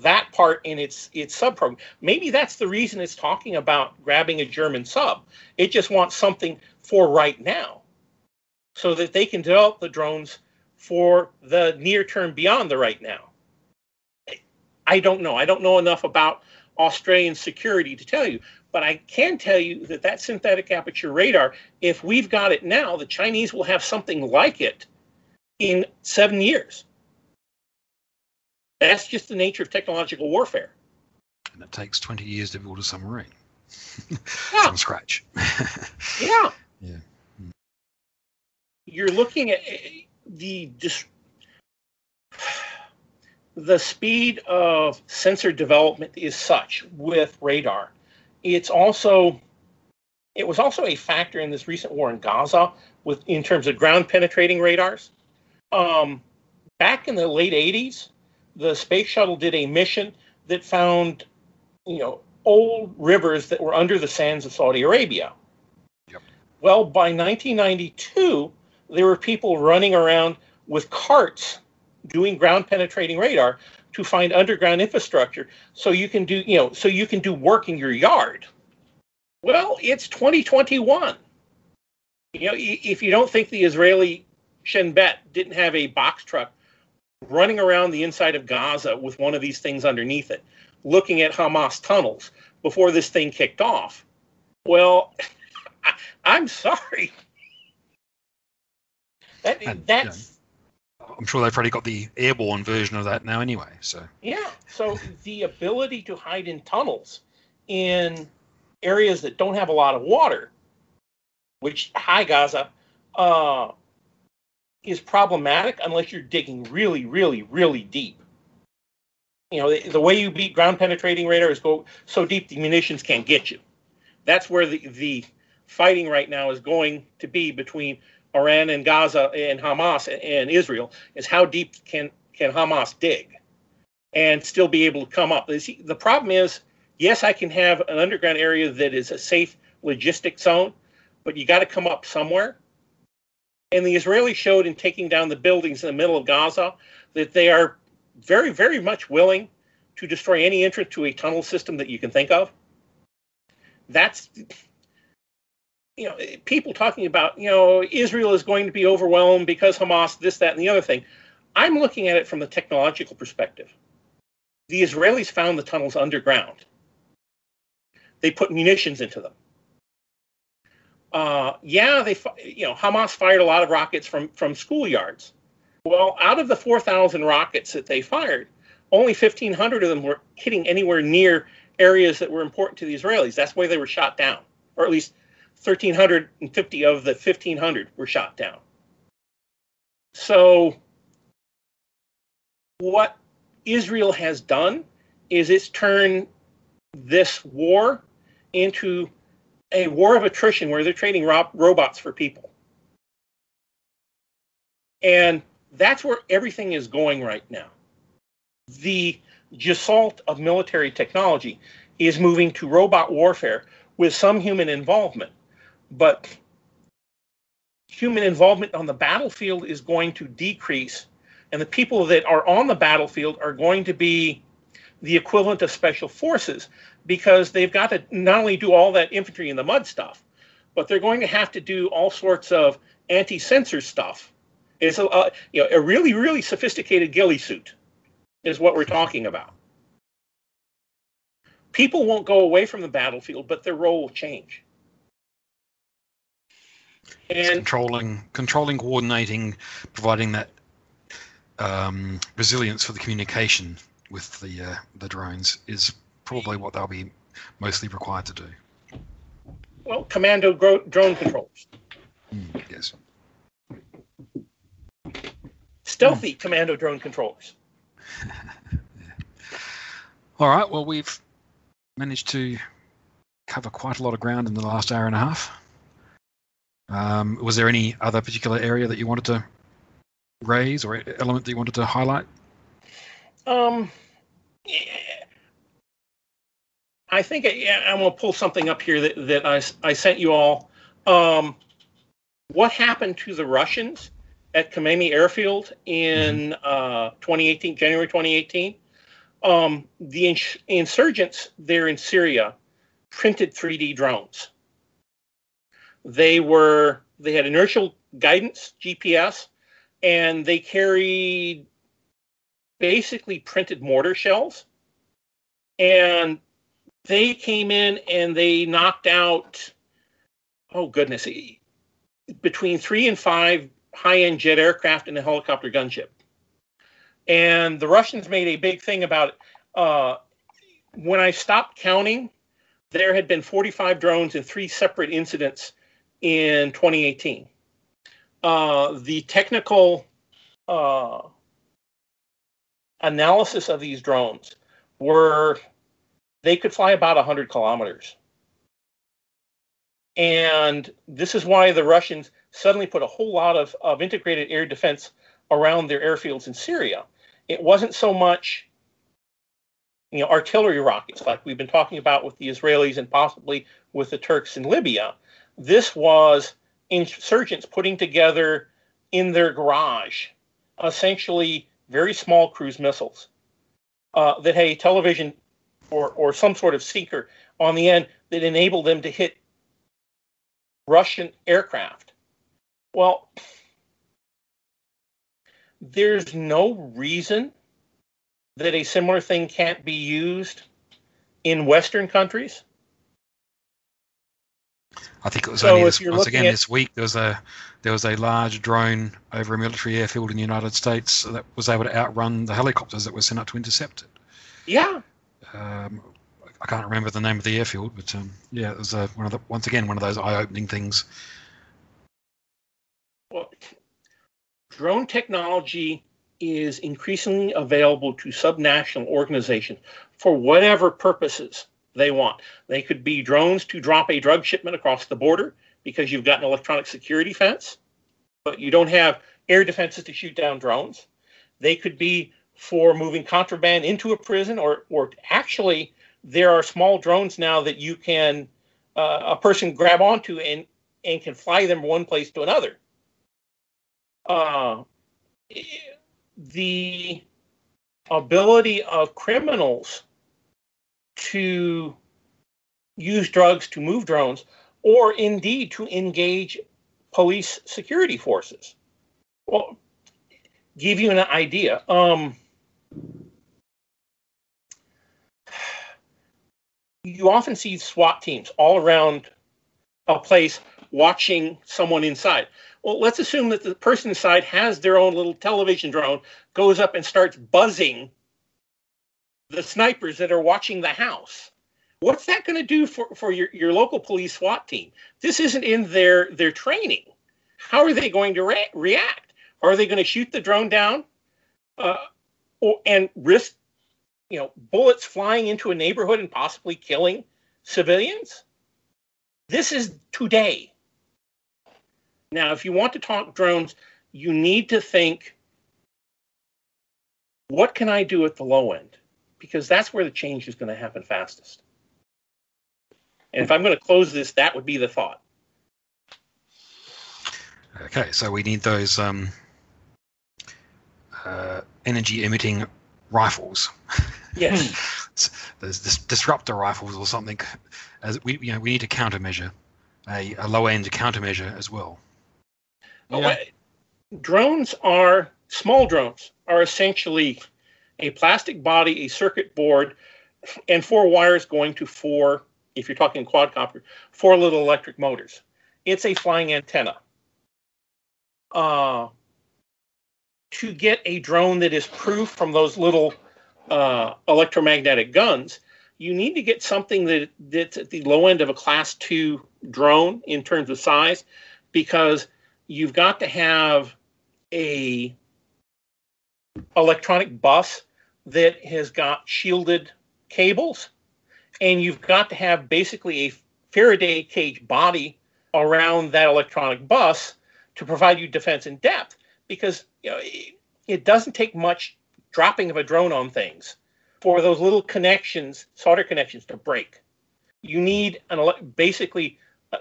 that part in its, its sub program, maybe that's the reason it's talking about grabbing a German sub. It just wants something for right now so that they can develop the drones for the near term beyond the right now. I don't know. I don't know enough about Australian security to tell you, but I can tell you that that synthetic aperture radar, if we've got it now, the Chinese will have something like it in seven years. That's just the nature of technological warfare. And it takes twenty years to build a submarine yeah. from scratch. yeah. yeah. Mm. You're looking at the dis The speed of sensor development is such with radar. It's also, it was also a factor in this recent war in Gaza with in terms of ground penetrating radars. Um, back in the late eighties, the space shuttle did a mission that found, you know, old rivers that were under the sands of Saudi Arabia. Yep. Well, by nineteen ninety-two, there were people running around with carts doing ground penetrating radar to find underground infrastructure so you can do, you know, so you can do work in your yard. Well, it's twenty twenty-one. You know, if you don't think the Israeli Shin Bet didn't have a box truck running around the inside of Gaza with one of these things underneath it, looking at Hamas tunnels before this thing kicked off. Well, I'm sorry. That, and, that's. You know, I'm sure they've probably got the airborne version of that now, anyway. So yeah. So the ability to hide in tunnels in areas that don't have a lot of water, which high Gaza, uh, is problematic unless you're digging really, really, really deep. You know, the, the way you beat ground penetrating radar is go so deep the munitions can't get you. That's where the, the fighting right now is going to be between Iran and Gaza and Hamas and Israel, is how deep can, can Hamas dig and still be able to come up. See, the problem is, yes, I can have an underground area that is a safe logistic zone, but you got to come up somewhere. And the Israelis showed in taking down the buildings in the middle of Gaza that they are very, very much willing to destroy any entrance to a tunnel system that you can think of. That's, you know, people talking about, you know, Israel is going to be overwhelmed because Hamas, this, that, and the other thing. I'm looking at it from the technological perspective. The Israelis found the tunnels underground. They put munitions into them. Uh, yeah, they, you know, Hamas fired a lot of rockets from, from schoolyards. Well, out of the four thousand rockets that they fired, only fifteen hundred of them were hitting anywhere near areas that were important to the Israelis. That's why they were shot down, or at least one thousand three hundred fifty of the fifteen hundred were shot down. So what Israel has done is it's turned this war into a war of attrition where they're trading ro- robots for people. And that's where everything is going right now. The assault of military technology is moving to robot warfare with some human involvement, but human involvement on the battlefield is going to decrease, and the people that are on the battlefield are going to be the equivalent of special forces, because they've got to not only do all that infantry in the mud stuff, but they're going to have to do all sorts of anti-sensor stuff. It's a, uh, you know, a really, really sophisticated ghillie suit is what we're talking about. People won't go away from the battlefield, but their role will change. And controlling, controlling, coordinating, providing that um, resilience for the communication with the uh, the drones is probably what they'll be mostly required to do. Well, commando gro- drone controllers. Mm, yes. Stealthy mm. commando drone controllers. Yeah. All right. Well, we've managed to cover quite a lot of ground in the last hour and a half. Um, was there any other particular area that you wanted to raise or element that you wanted to highlight? Um, yeah. I think I, yeah, I'm going to pull something up here that, that I, I sent you all. Um, what happened to the Russians at Khomeini Airfield in mm-hmm. uh, twenty eighteen, January twenty eighteen? Um, the ins- insurgents there in Syria printed three D drones. They were they had inertial guidance, G P S, and they carried basically printed mortar shells. And they came in and they knocked out, oh goodness, between three and five high-end jet aircraft and a helicopter gunship. And the Russians made a big thing about it. Uh, when I stopped counting, there had been forty-five drones in three separate incidents in twenty eighteen. Uh, the technical uh, analysis of these drones were they could fly about one hundred kilometers. And this is why the Russians suddenly put a whole lot of, of integrated air defense around their airfields in Syria. It wasn't so much, you know, artillery rockets like we've been talking about with the Israelis and possibly with the Turks in Libya. This was insurgents putting together in their garage essentially very small cruise missiles uh, that had a television or, or some sort of seeker on the end that enabled them to hit Russian aircraft. Well, there's no reason that a similar thing can't be used in Western countries? I think it was so only this, once again at, this week there was a there was a large drone over a military airfield in the United States that was able to outrun the helicopters that were sent up to intercept it. Yeah. Um, I can't remember the name of the airfield, but um, yeah, it was a, one of the, once again one of those eye-opening things. Well, drone technology is increasingly available to subnational organizations for whatever purposes they want. They could be drones to drop a drug shipment across the border because you've got an electronic security fence, but you don't have air defenses to shoot down drones. They could be for moving contraband into a prison, or, or actually there are small drones now that you can, uh, a person grab onto and, and can fly them one place to another. Uh, the ability of criminals to use drugs to move drones, or indeed to engage police security forces. Well, give you an idea. Um, you often see SWAT teams all around a place watching someone inside. Well, let's assume that the person inside has their own little television drone, goes up and starts buzzing the snipers that are watching the house. What's that going to do for, for your, your local police SWAT team? This isn't in their, their training. How are they going to re- react? Are they going to shoot the drone down uh, or, and risk, you know, bullets flying into a neighborhood and possibly killing civilians? This is today. Now, if you want to talk drones, you need to think, what can I do at the low end? Because that's where the change is going to happen fastest. And if I'm going to close this, that would be the thought. Okay, so we need those um, uh, energy-emitting rifles. Yes. Those dis- disruptor rifles or something. As we, you know, we need a countermeasure, a, a low-end countermeasure as well. Yeah. Oh, uh, drones are, small drones are essentially a plastic body, a circuit board, and four wires going to four, if you're talking quadcopter, four little electric motors. It's a flying antenna. Uh, to get a drone that is proof from those little uh, electromagnetic guns, you need to get something that, that's at the low end of a class two drone in terms of size, because you've got to have a electronic bus that has got shielded cables, and you've got to have basically a Faraday cage body around that electronic bus to provide you defense in depth, because you know, it doesn't take much dropping of a drone on things for those little connections, solder connections, to break. You need an ele- basically a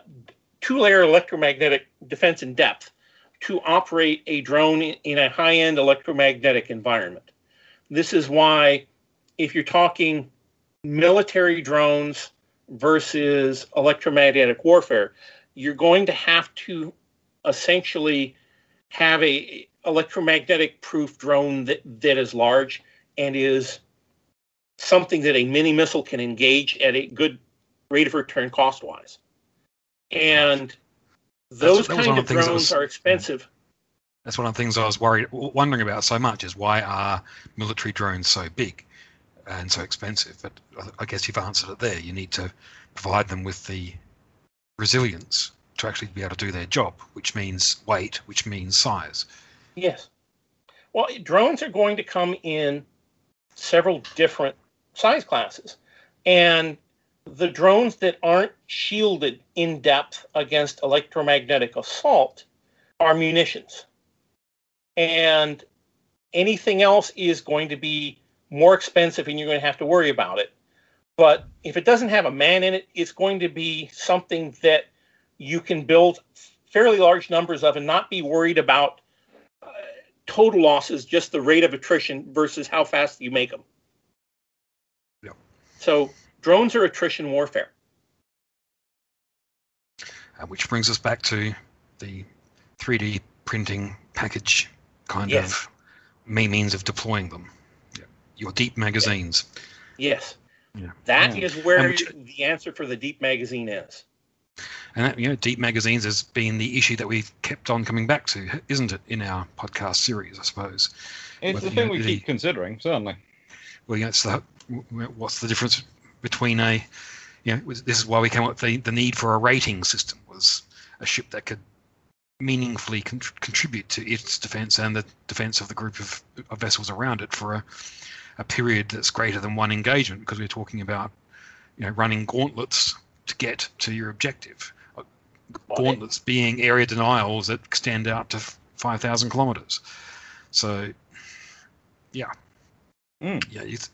two-layer electromagnetic defense in depth to operate a drone in a high-end electromagnetic environment. This is why, if you're talking military drones versus electromagnetic warfare, you're going to have to essentially have a electromagnetic-proof drone that, that is large and is something that a mini-missile can engage at a good rate of return cost-wise. And those that's, kind of drones was, are expensive. That's one of the things I was worried, wondering about so much, is why are military drones so big and so expensive? But I guess you've answered it there. You need to provide them with the resilience to actually be able to do their job, which means weight, which means size. Yes. Well, drones are going to come in several different size classes. And the drones that aren't shielded in depth against electromagnetic assault are munitions. And anything else is going to be more expensive and you're going to have to worry about it. But if it doesn't have a man in it, it's going to be something that you can build fairly large numbers of and not be worried about uh, total losses, just the rate of attrition versus how fast you make them. Yeah. So drones are attrition warfare. Uh, which brings us back to the three D printing package kind yes. of means of deploying them. Yeah. your deep magazines. Yes. Yeah. That yeah. is where which, the answer for the deep magazine is. And that, you know, deep magazines has been the issue that we've kept on coming back to, isn't it, in our podcast series, I suppose. It's Whether, the thing you know, we the, keep considering, certainly. Well, you know, it's the, what's the difference between a, you know, this is why we came up with the, the need for a rating system, was a ship that could meaningfully con- contribute to its defence and the defence of the group of, of vessels around it for a, a period that's greater than one engagement, because we're talking about, you know, running gauntlets to get to your objective. Gauntlets being area denials that extend out to five thousand kilometres. So, yeah. Mm. Yeah. You th-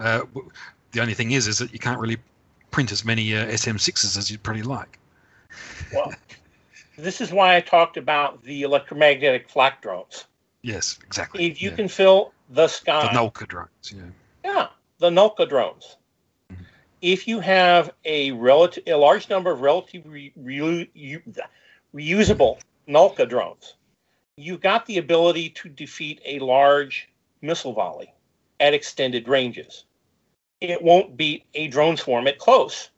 uh, w- the only thing is, is that you can't really print as many uh, S M sixes as you'd probably like. Well, this is why I talked about the electromagnetic flak drones. Yes, exactly. If you yeah. can fill the sky. The Nulka drones, yeah. Yeah, the Nulka drones. Mm-hmm. If you have a relative, a large number of relatively re- re- reusable Nulka drones, you've got the ability to defeat a large missile volley at extended ranges. It won't beat a drone swarm at close.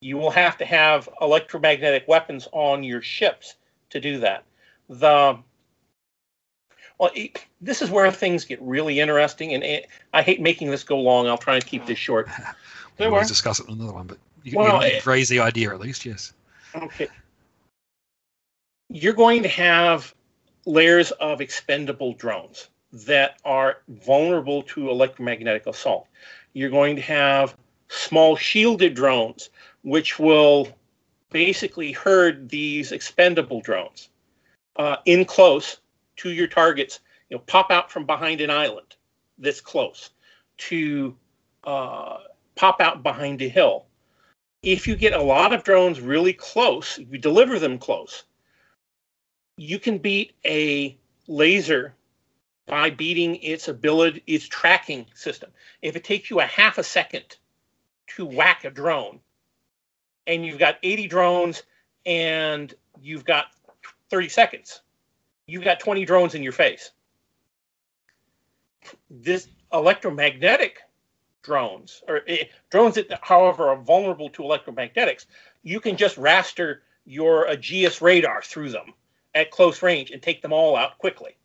You will have to have electromagnetic weapons on your ships to do that. The well, it, this is where things get really interesting, and it, I hate making this go long. I'll try to keep this short. We'll always discuss it in another one, but you can well, raise the idea at least, yes. Okay. You're going to have layers of expendable drones that are vulnerable to electromagnetic assault. You're going to have small shielded drones, which will basically herd these expendable drones uh, in close to your targets. You know, pop out from behind an island this close, to uh, pop out behind a hill. If you get a lot of drones really close, if you deliver them close, you can beat a laser by beating its ability, its tracking system. If it takes you a half a second to whack a drone, and you've got eighty drones, and you've got thirty seconds, you've got twenty drones in your face. This electromagnetic drones, or uh, drones that, however, are vulnerable to electromagnetics, you can just raster your Aegis radar through them at close range and take them all out quickly.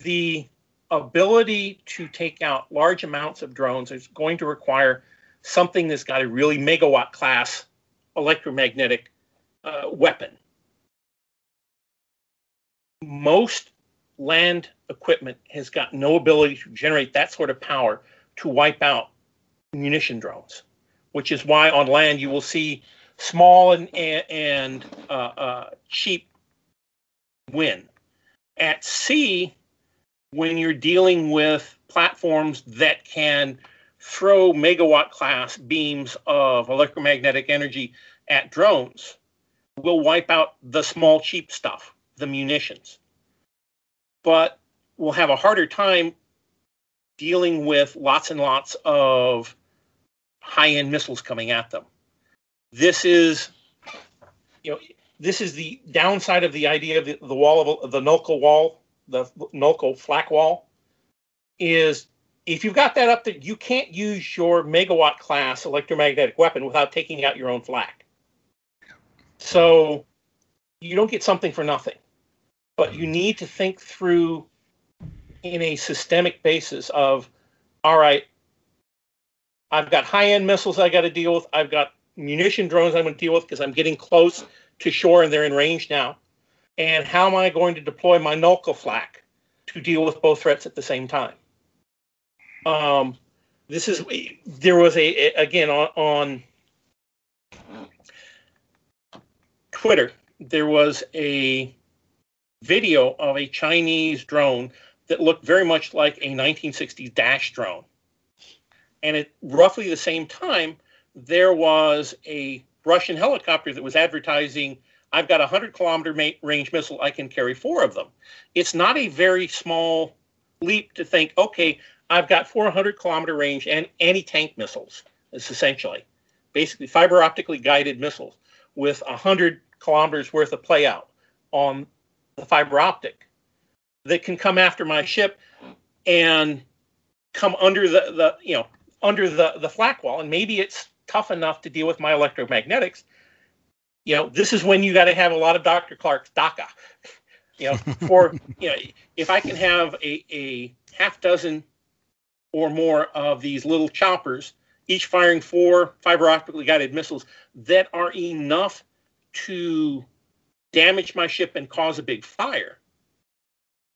The ability to take out large amounts of drones is going to require something that's got a really megawatt class electromagnetic uh, weapon. Most land equipment has got no ability to generate that sort of power to wipe out munition drones, which is why on land you will see small and, and uh, uh, cheap win. At sea, when you're dealing with platforms that can throw megawatt class beams of electromagnetic energy at drones, will wipe out the small cheap stuff, the munitions. But we'll have a harder time dealing with lots and lots of high-end missiles coming at them. This is, you know, this is the downside of the idea of the, the wall of the Nulka wall. The Nulka flak wall is, if you've got that up there, you can't use your megawatt class electromagnetic weapon without taking out your own flak. So you don't get something for nothing, but you need to think through in a systemic basis of, all right, I've got high-end missiles I got to deal with. I've got munition drones I'm going to deal with because I'm getting close to shore and they're in range now. And how am I going to deploy my Nulka flak to deal with both threats at the same time? Um, this is, there was a, again, on, on Twitter, there was a video of a Chinese drone that looked very much like a nineteen sixties Dash drone. And at roughly the same time, there was a Russian helicopter that was advertising, I've got a one hundred kilometer range missile. I can carry four of them. It's not a very small leap to think, okay, I've got four hundred kilometer range and anti-tank missiles. It's essentially basically fiber optically guided missiles with one hundred kilometers worth of play out on the fiber optic that can come after my ship and come under the, the you know, under the, the flak wall, and maybe it's tough enough to deal with my electromagnetics, you know, this is when you got to have a lot of Doctor Clark's DACA. You know, for, you know, if I can have a, a half dozen or more of these little choppers, each firing four fiber optically guided missiles that are enough to damage my ship and cause a big fire.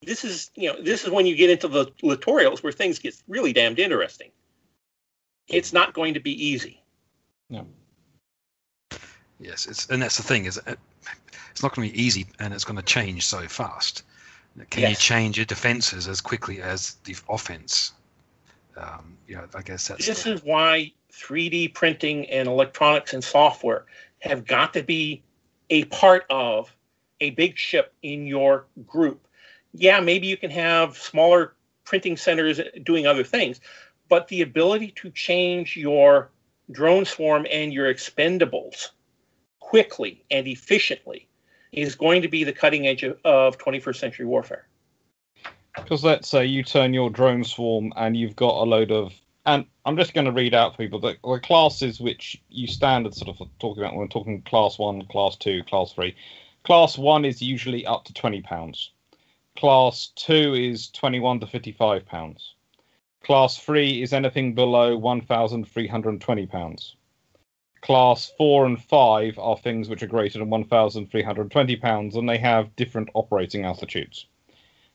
This is, you know, this is when you get into the littorials where things get really damned interesting. It's not going to be easy. No. Yes, it's, and that's the thing, is it, it's not going to be easy, and it's going to change so fast. Can yes. you change your defenses as quickly as the offense? Um, you know, I guess that's this the... is why three D printing and electronics and software have got to be a part of a big ship in your group. Yeah, maybe you can have smaller printing centers doing other things, but the ability to change your drone swarm and your expendables quickly and efficiently is going to be the cutting edge of, of twenty-first century warfare. Because let's say you turn your drone swarm and you've got a load of, and I'm just going to read out for people the, the classes which you standard sort of talking about when we're talking class one, class two, class three. Class one is usually up to twenty pounds. Class two is twenty-one to fifty-five pounds. Class three is anything below one thousand three hundred twenty pounds. Class four and five are things which are greater than one thousand three hundred twenty pounds, and they have different operating altitudes.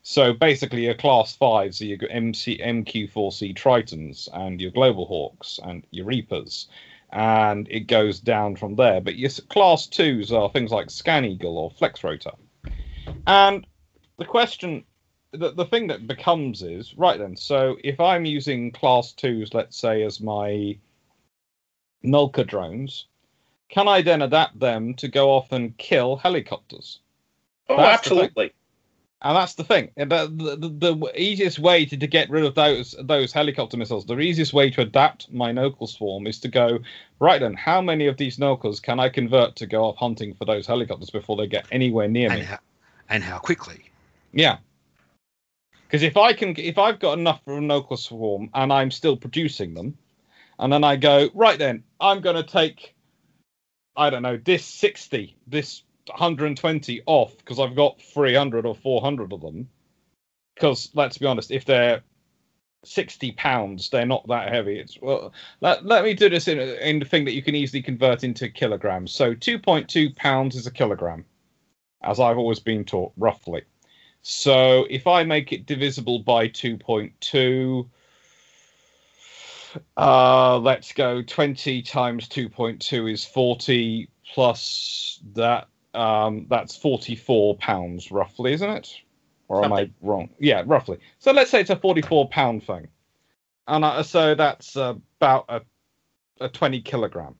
So basically your class fives are your M C, M Q four C Tritons and your Global Hawks and your Reapers, and it goes down from there. But your class twos are things like Scan Eagle or Flex Rotor. And the question... The, the thing that becomes is, right then, so if I'm using class twos, let's say, as my Nulka drones, can I then adapt them to go off and kill helicopters? Oh, that's absolutely. And that's the thing. The, the, the easiest way to, to get rid of those those helicopter missiles, the easiest way to adapt my Nulka swarm is to go, right then, how many of these Nulkas can I convert to go off hunting for those helicopters before they get anywhere near and me? How, and how quickly? Yeah. Because if I can, if I've got enough for a Nulka swarm and I'm still producing them, and then I go, right then, I'm going to take, I don't know, this sixty, this one hundred twenty off because I've got three hundred or four hundred of them. Because let's be honest, if they're sixty pounds, they're not that heavy. It's well, let, let me do this in, in the thing that you can easily convert into kilograms. So two point two pounds is a kilogram, as I've always been taught, roughly. So if I make it divisible by two point two, uh, let's go twenty times two point two is forty plus that. Um, that's forty-four pounds roughly, isn't it? Or Something. am I wrong? Yeah, roughly. So let's say it's a forty-four pound thing. And I, so that's about a, a twenty kilogram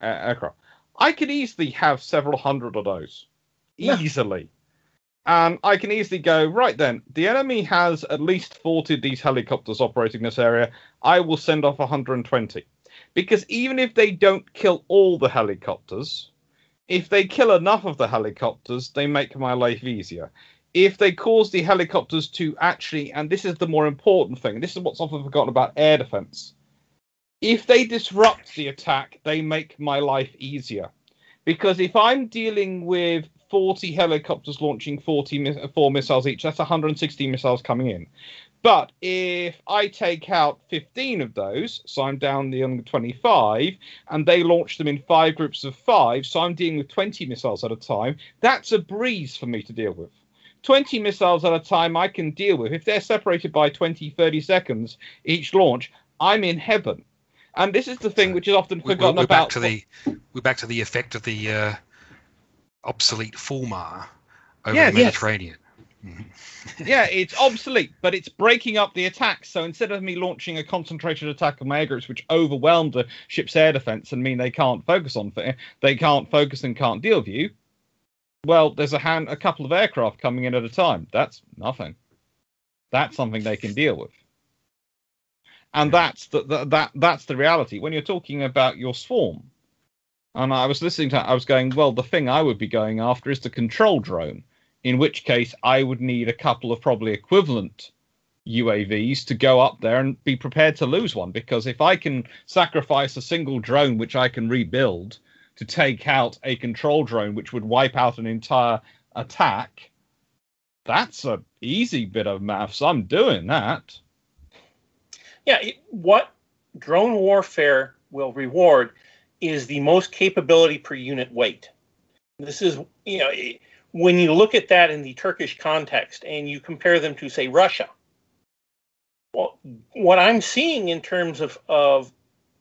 uh, aircraft. I could easily have several hundred of those. Easily. Yeah. And I can easily go, right then, the enemy has at least forty of these helicopters operating this area. I will send off one hundred twenty. Because even if they don't kill all the helicopters, if they kill enough of the helicopters, they make my life easier. If they cause the helicopters to actually, and this is the more important thing, this is what's often forgotten about air defense. If they disrupt the attack, they make my life easier. Because if I'm dealing with forty helicopters launching forty-four missiles each, that's one hundred sixty missiles coming in. But if I take out fifteen of those, so I'm down the under twenty-five, and they launch them in five groups of five, so I'm dealing with twenty missiles at a time, that's a breeze for me to deal with. twenty missiles at a time I can deal with. If they're separated by twenty, thirty seconds each launch, I'm in heaven. And this is the thing which is often forgotten we're, we're about. Back to the, we're back to the effect of the... Uh... obsolete Fulmar over yeah, the Mediterranean. Yes. Yeah, it's obsolete, but it's breaking up the attack. So instead of me launching a concentrated attack on my air groups, which overwhelm the ship's air defense and mean they can't focus on, they can't focus and can't deal with you. Well, there's a hand, a couple of aircraft coming in at a time. That's nothing. That's something they can deal with. And yeah. that's the, the that that's the reality when you're talking about your swarm. And I was listening to, I was going, well, the thing I would be going after is the control drone, in which case I would need a couple of probably equivalent U A Vs to go up there and be prepared to lose one, because if I can sacrifice a single drone, which I can rebuild, to take out a control drone, which would wipe out an entire attack, that's an easy bit of maths. I'm doing that. Yeah, it, what drone warfare will reward is the most capability per unit weight. This is, you know, it, when you look at that in the Turkish context and you compare them to, say, Russia, well, what I'm seeing in terms of, of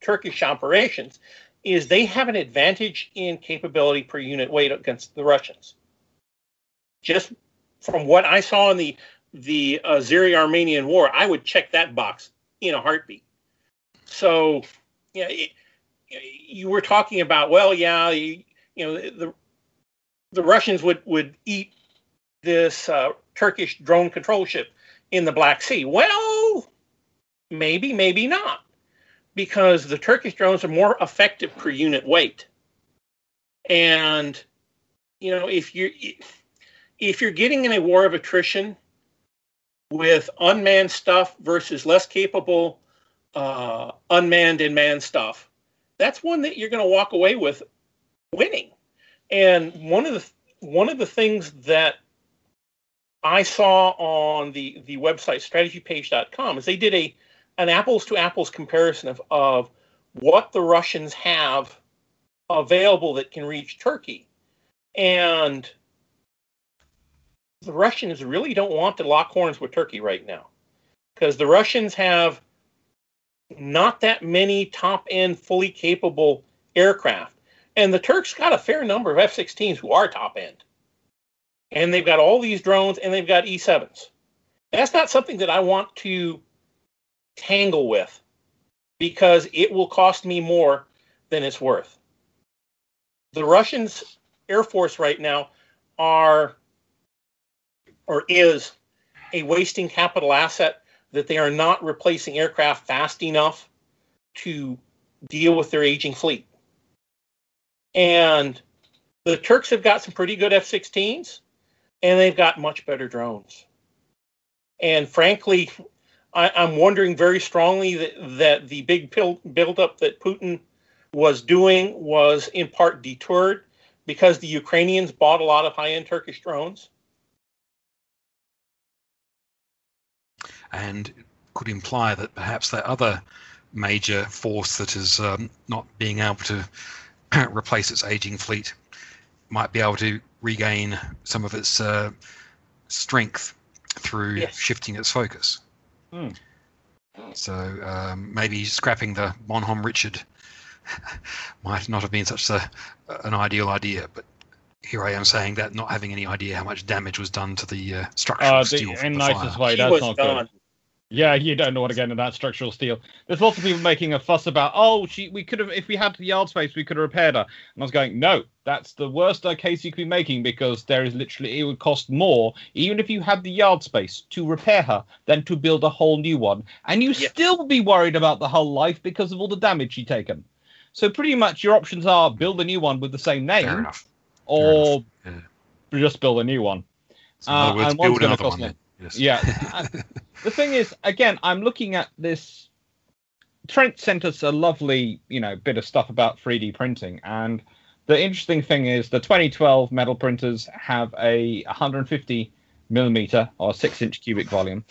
Turkish operations is they have an advantage in capability per unit weight against the Russians. Just from what I saw in the, the Azeri-Armenian war, I would check that box in a heartbeat. So, you know, it, you were talking about, well, yeah, you, you know, the the Russians would, would eat this uh, Turkish drone control ship in the Black Sea. Well, maybe, maybe not, because the Turkish drones are more effective per unit weight. And, you know, if you're, if you're getting in a war of attrition with unmanned stuff versus less capable uh, unmanned and manned stuff, that's one that you're going to walk away with winning. And one of the one of the things that I saw on the, the website strategy page dot com is they did a an apples to apples comparison of, of what the Russians have available that can reach Turkey. And the Russians really don't want to lock horns with Turkey right now, because the Russians have not that many top end fully capable aircraft. And the Turks got a fair number of F sixteens who are top-end. And they've got all these drones, and they've got E sevens. That's not something that I want to tangle with, because it will cost me more than it's worth. The Russians' Air Force right now are, or is, a wasting capital asset that they are not replacing aircraft fast enough to deal with their aging fleet. And the Turks have got some pretty good F sixteens, and they've got much better drones. And frankly, I, I'm wondering very strongly that, that the big buildup that Putin was doing was in part deterred because the Ukrainians bought a lot of high-end Turkish drones. And could imply that perhaps that other major force that is um, not being able to replace its aging fleet might be able to regain some of its uh, strength through yes. shifting its focus. Mm. So um, maybe scrapping the Bonhomme Richard might not have been such a, an ideal idea, but here I am saying that, not having any idea how much damage was done to the uh, structural uh, steel. In the nicest fire. Way, that's not done. Good. Yeah, you don't know what to get into that structural steel. There's lots of people making a fuss about, oh, she, we could have, if we had the yard space, we could have repaired her. And I was going, no, that's the worst case you could be making, because there is literally, it would cost more, even if you had the yard space, to repair her than to build a whole new one. And you yeah. still be worried about the whole life because of all the damage she'd taken. So pretty much your options are build a new one with the same name, Fair enough. or Fair enough. Yeah. just build a new one. So in other words, uh, build another one. Yes. Yeah. The thing is, again, I'm looking at this. Trent sent us a lovely, you know, bit of stuff about three D printing. And the interesting thing is the twenty twelve metal printers have a one hundred fifty millimeter or six inch cubic volume.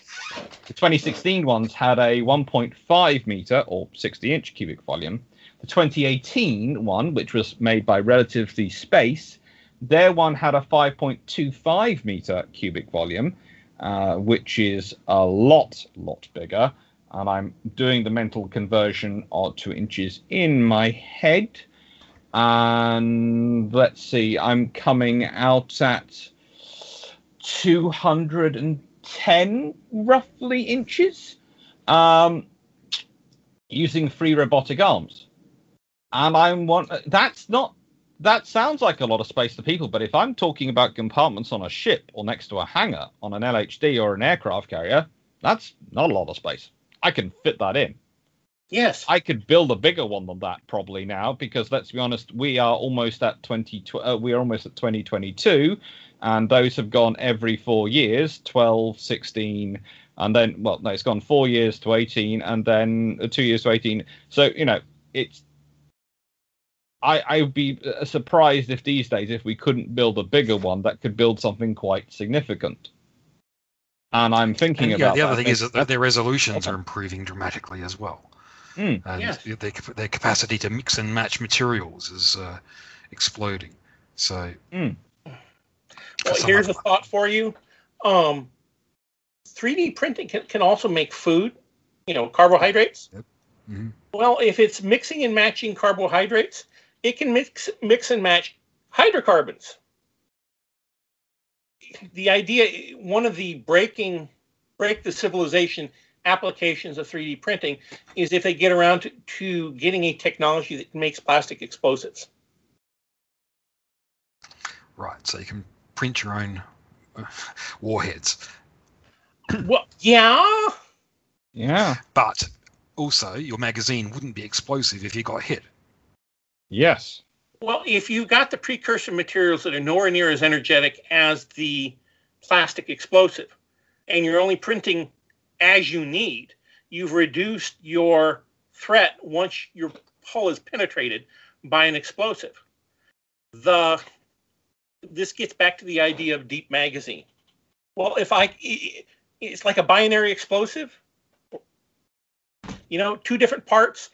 The twenty sixteen ones had a one point five meter or sixty inch cubic volume. The twenty eighteen one, which was made by Relativity Space, their one had a five point two five meter cubic volume. Uh, which is a lot, lot bigger. And I'm doing the mental conversion to inches in my head. And let's see, I'm coming out at two hundred ten, roughly, inches um, using three robotic arms. And I'm one, that's not, that sounds like a lot of space to people, but if I'm talking about compartments on a ship or next to a hangar on an L H D or an aircraft carrier, that's not a lot of space. I can fit that in. Yes. I could build a bigger one than that probably now, because let's be honest, we are almost at twenty, uh, we are almost at twenty twenty-two, and those have gone every four years, twelve, sixteen, and then, well, no, it's gone four years to eighteen, and then uh, two years to eighteen. So, you know, it's, I, I would be surprised if these days, if we couldn't build a bigger one that could build something quite significant. And I'm thinking and, yeah, about the other that. thing is that their resolutions okay. are improving dramatically as well. Mm, and yes. their, their capacity to mix and match materials is uh, exploding. So, mm. well, here's a thought for you: um, three D printing can, can also make food. You know, carbohydrates. Yep. Mm-hmm. Well, if it's mixing and matching carbohydrates, it can mix mix and match hydrocarbons. The idea, one of the breaking break the civilization applications of three D printing is if they get around to, to getting a technology that makes plastic explosives. Right, so you can print your own warheads. Well, yeah. Yeah. But also, your magazine wouldn't be explosive if you got hit. Yes. Well, if you got the precursor materials that are nowhere near as energetic as the plastic explosive, and you're only printing as you need, you've reduced your threat once your hull is penetrated by an explosive. The this gets back to the idea of deep magazine. Well, if I, it's like a binary explosive, you know, two different parts,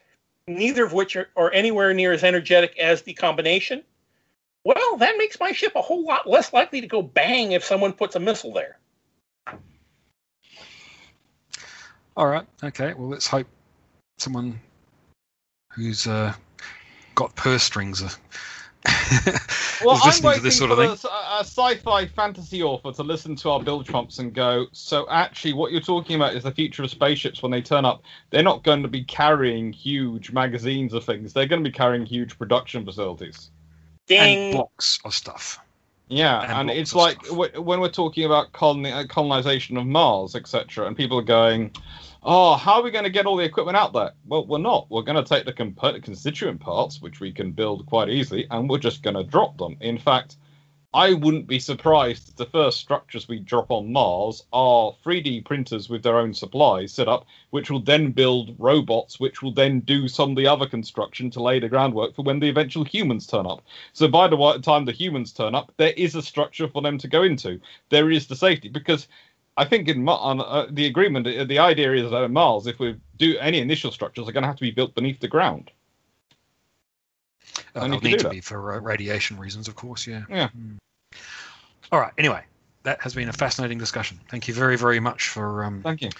neither of which are, are anywhere near as energetic as the combination. Well, that makes my ship a whole lot less likely to go bang if someone puts a missile there. All right. Okay. Well, let's hope someone who's uh, got purse strings is well, listening to this sort of thing. A, a sci-fi fantasy author to listen to our Bilge Pumps and go, so actually what you're talking about is the future of spaceships when they turn up. They're not going to be carrying huge magazines of things. They're going to be carrying huge production facilities. Ding. And blocks of stuff. Yeah, and, and it's like w- when we're talking about colon- colonization of Mars, et cetera, and people are going, oh, how are we going to get all the equipment out there? Well, we're not. We're going to take the comp- constituent parts, which we can build quite easily, and we're just going to drop them. In fact, I wouldn't be surprised if the first structures we drop on Mars are three D printers with their own supplies set up, which will then build robots, which will then do some of the other construction to lay the groundwork for when the eventual humans turn up. So by the time the humans turn up, there is a structure for them to go into. There is the safety, because I think in on, uh, the agreement, the idea is that on Mars, if we do any initial structures, they're going to have to be built beneath the ground. Uh, It'll need to that. be for uh, radiation reasons, of course, yeah. Yeah. Mm. All right, anyway, that has been a fascinating discussion. Thank you very, very much for um, Thank you.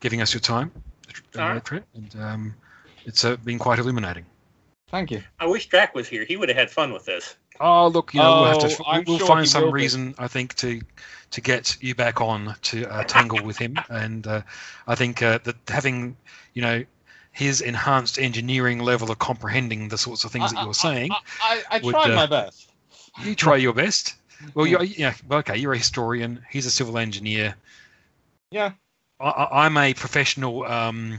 giving us your time. Uh, and, um, it's uh, been quite illuminating. Thank you. I wish Drac was here. He would have had fun with this. Oh, look, you know, oh, we'll, have to, we'll, we'll sure find some reason, be. I think, to to get you back on to uh, tangle with him. And uh, I think uh, that having, you know, his enhanced engineering level of comprehending the sorts of things I, that you're saying. I, I, I would, tried uh, my best. You try your best. Well, you're, yeah. Well, okay. You're a historian. He's a civil engineer. Yeah. I, I'm a professional um,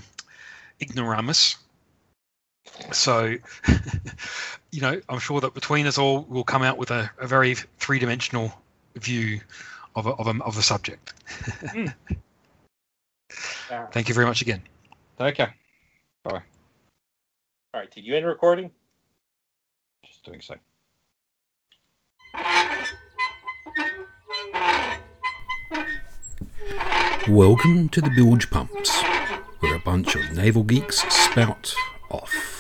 ignoramus. So, you know, I'm sure that between us all, we'll come out with a, a very three-dimensional view of a, of a, of a subject. Mm. Yeah. Thank you very much again. Okay. All right, did you end recording? Just doing so. Welcome to the Bilge Pumps, where a bunch of naval geeks spout off.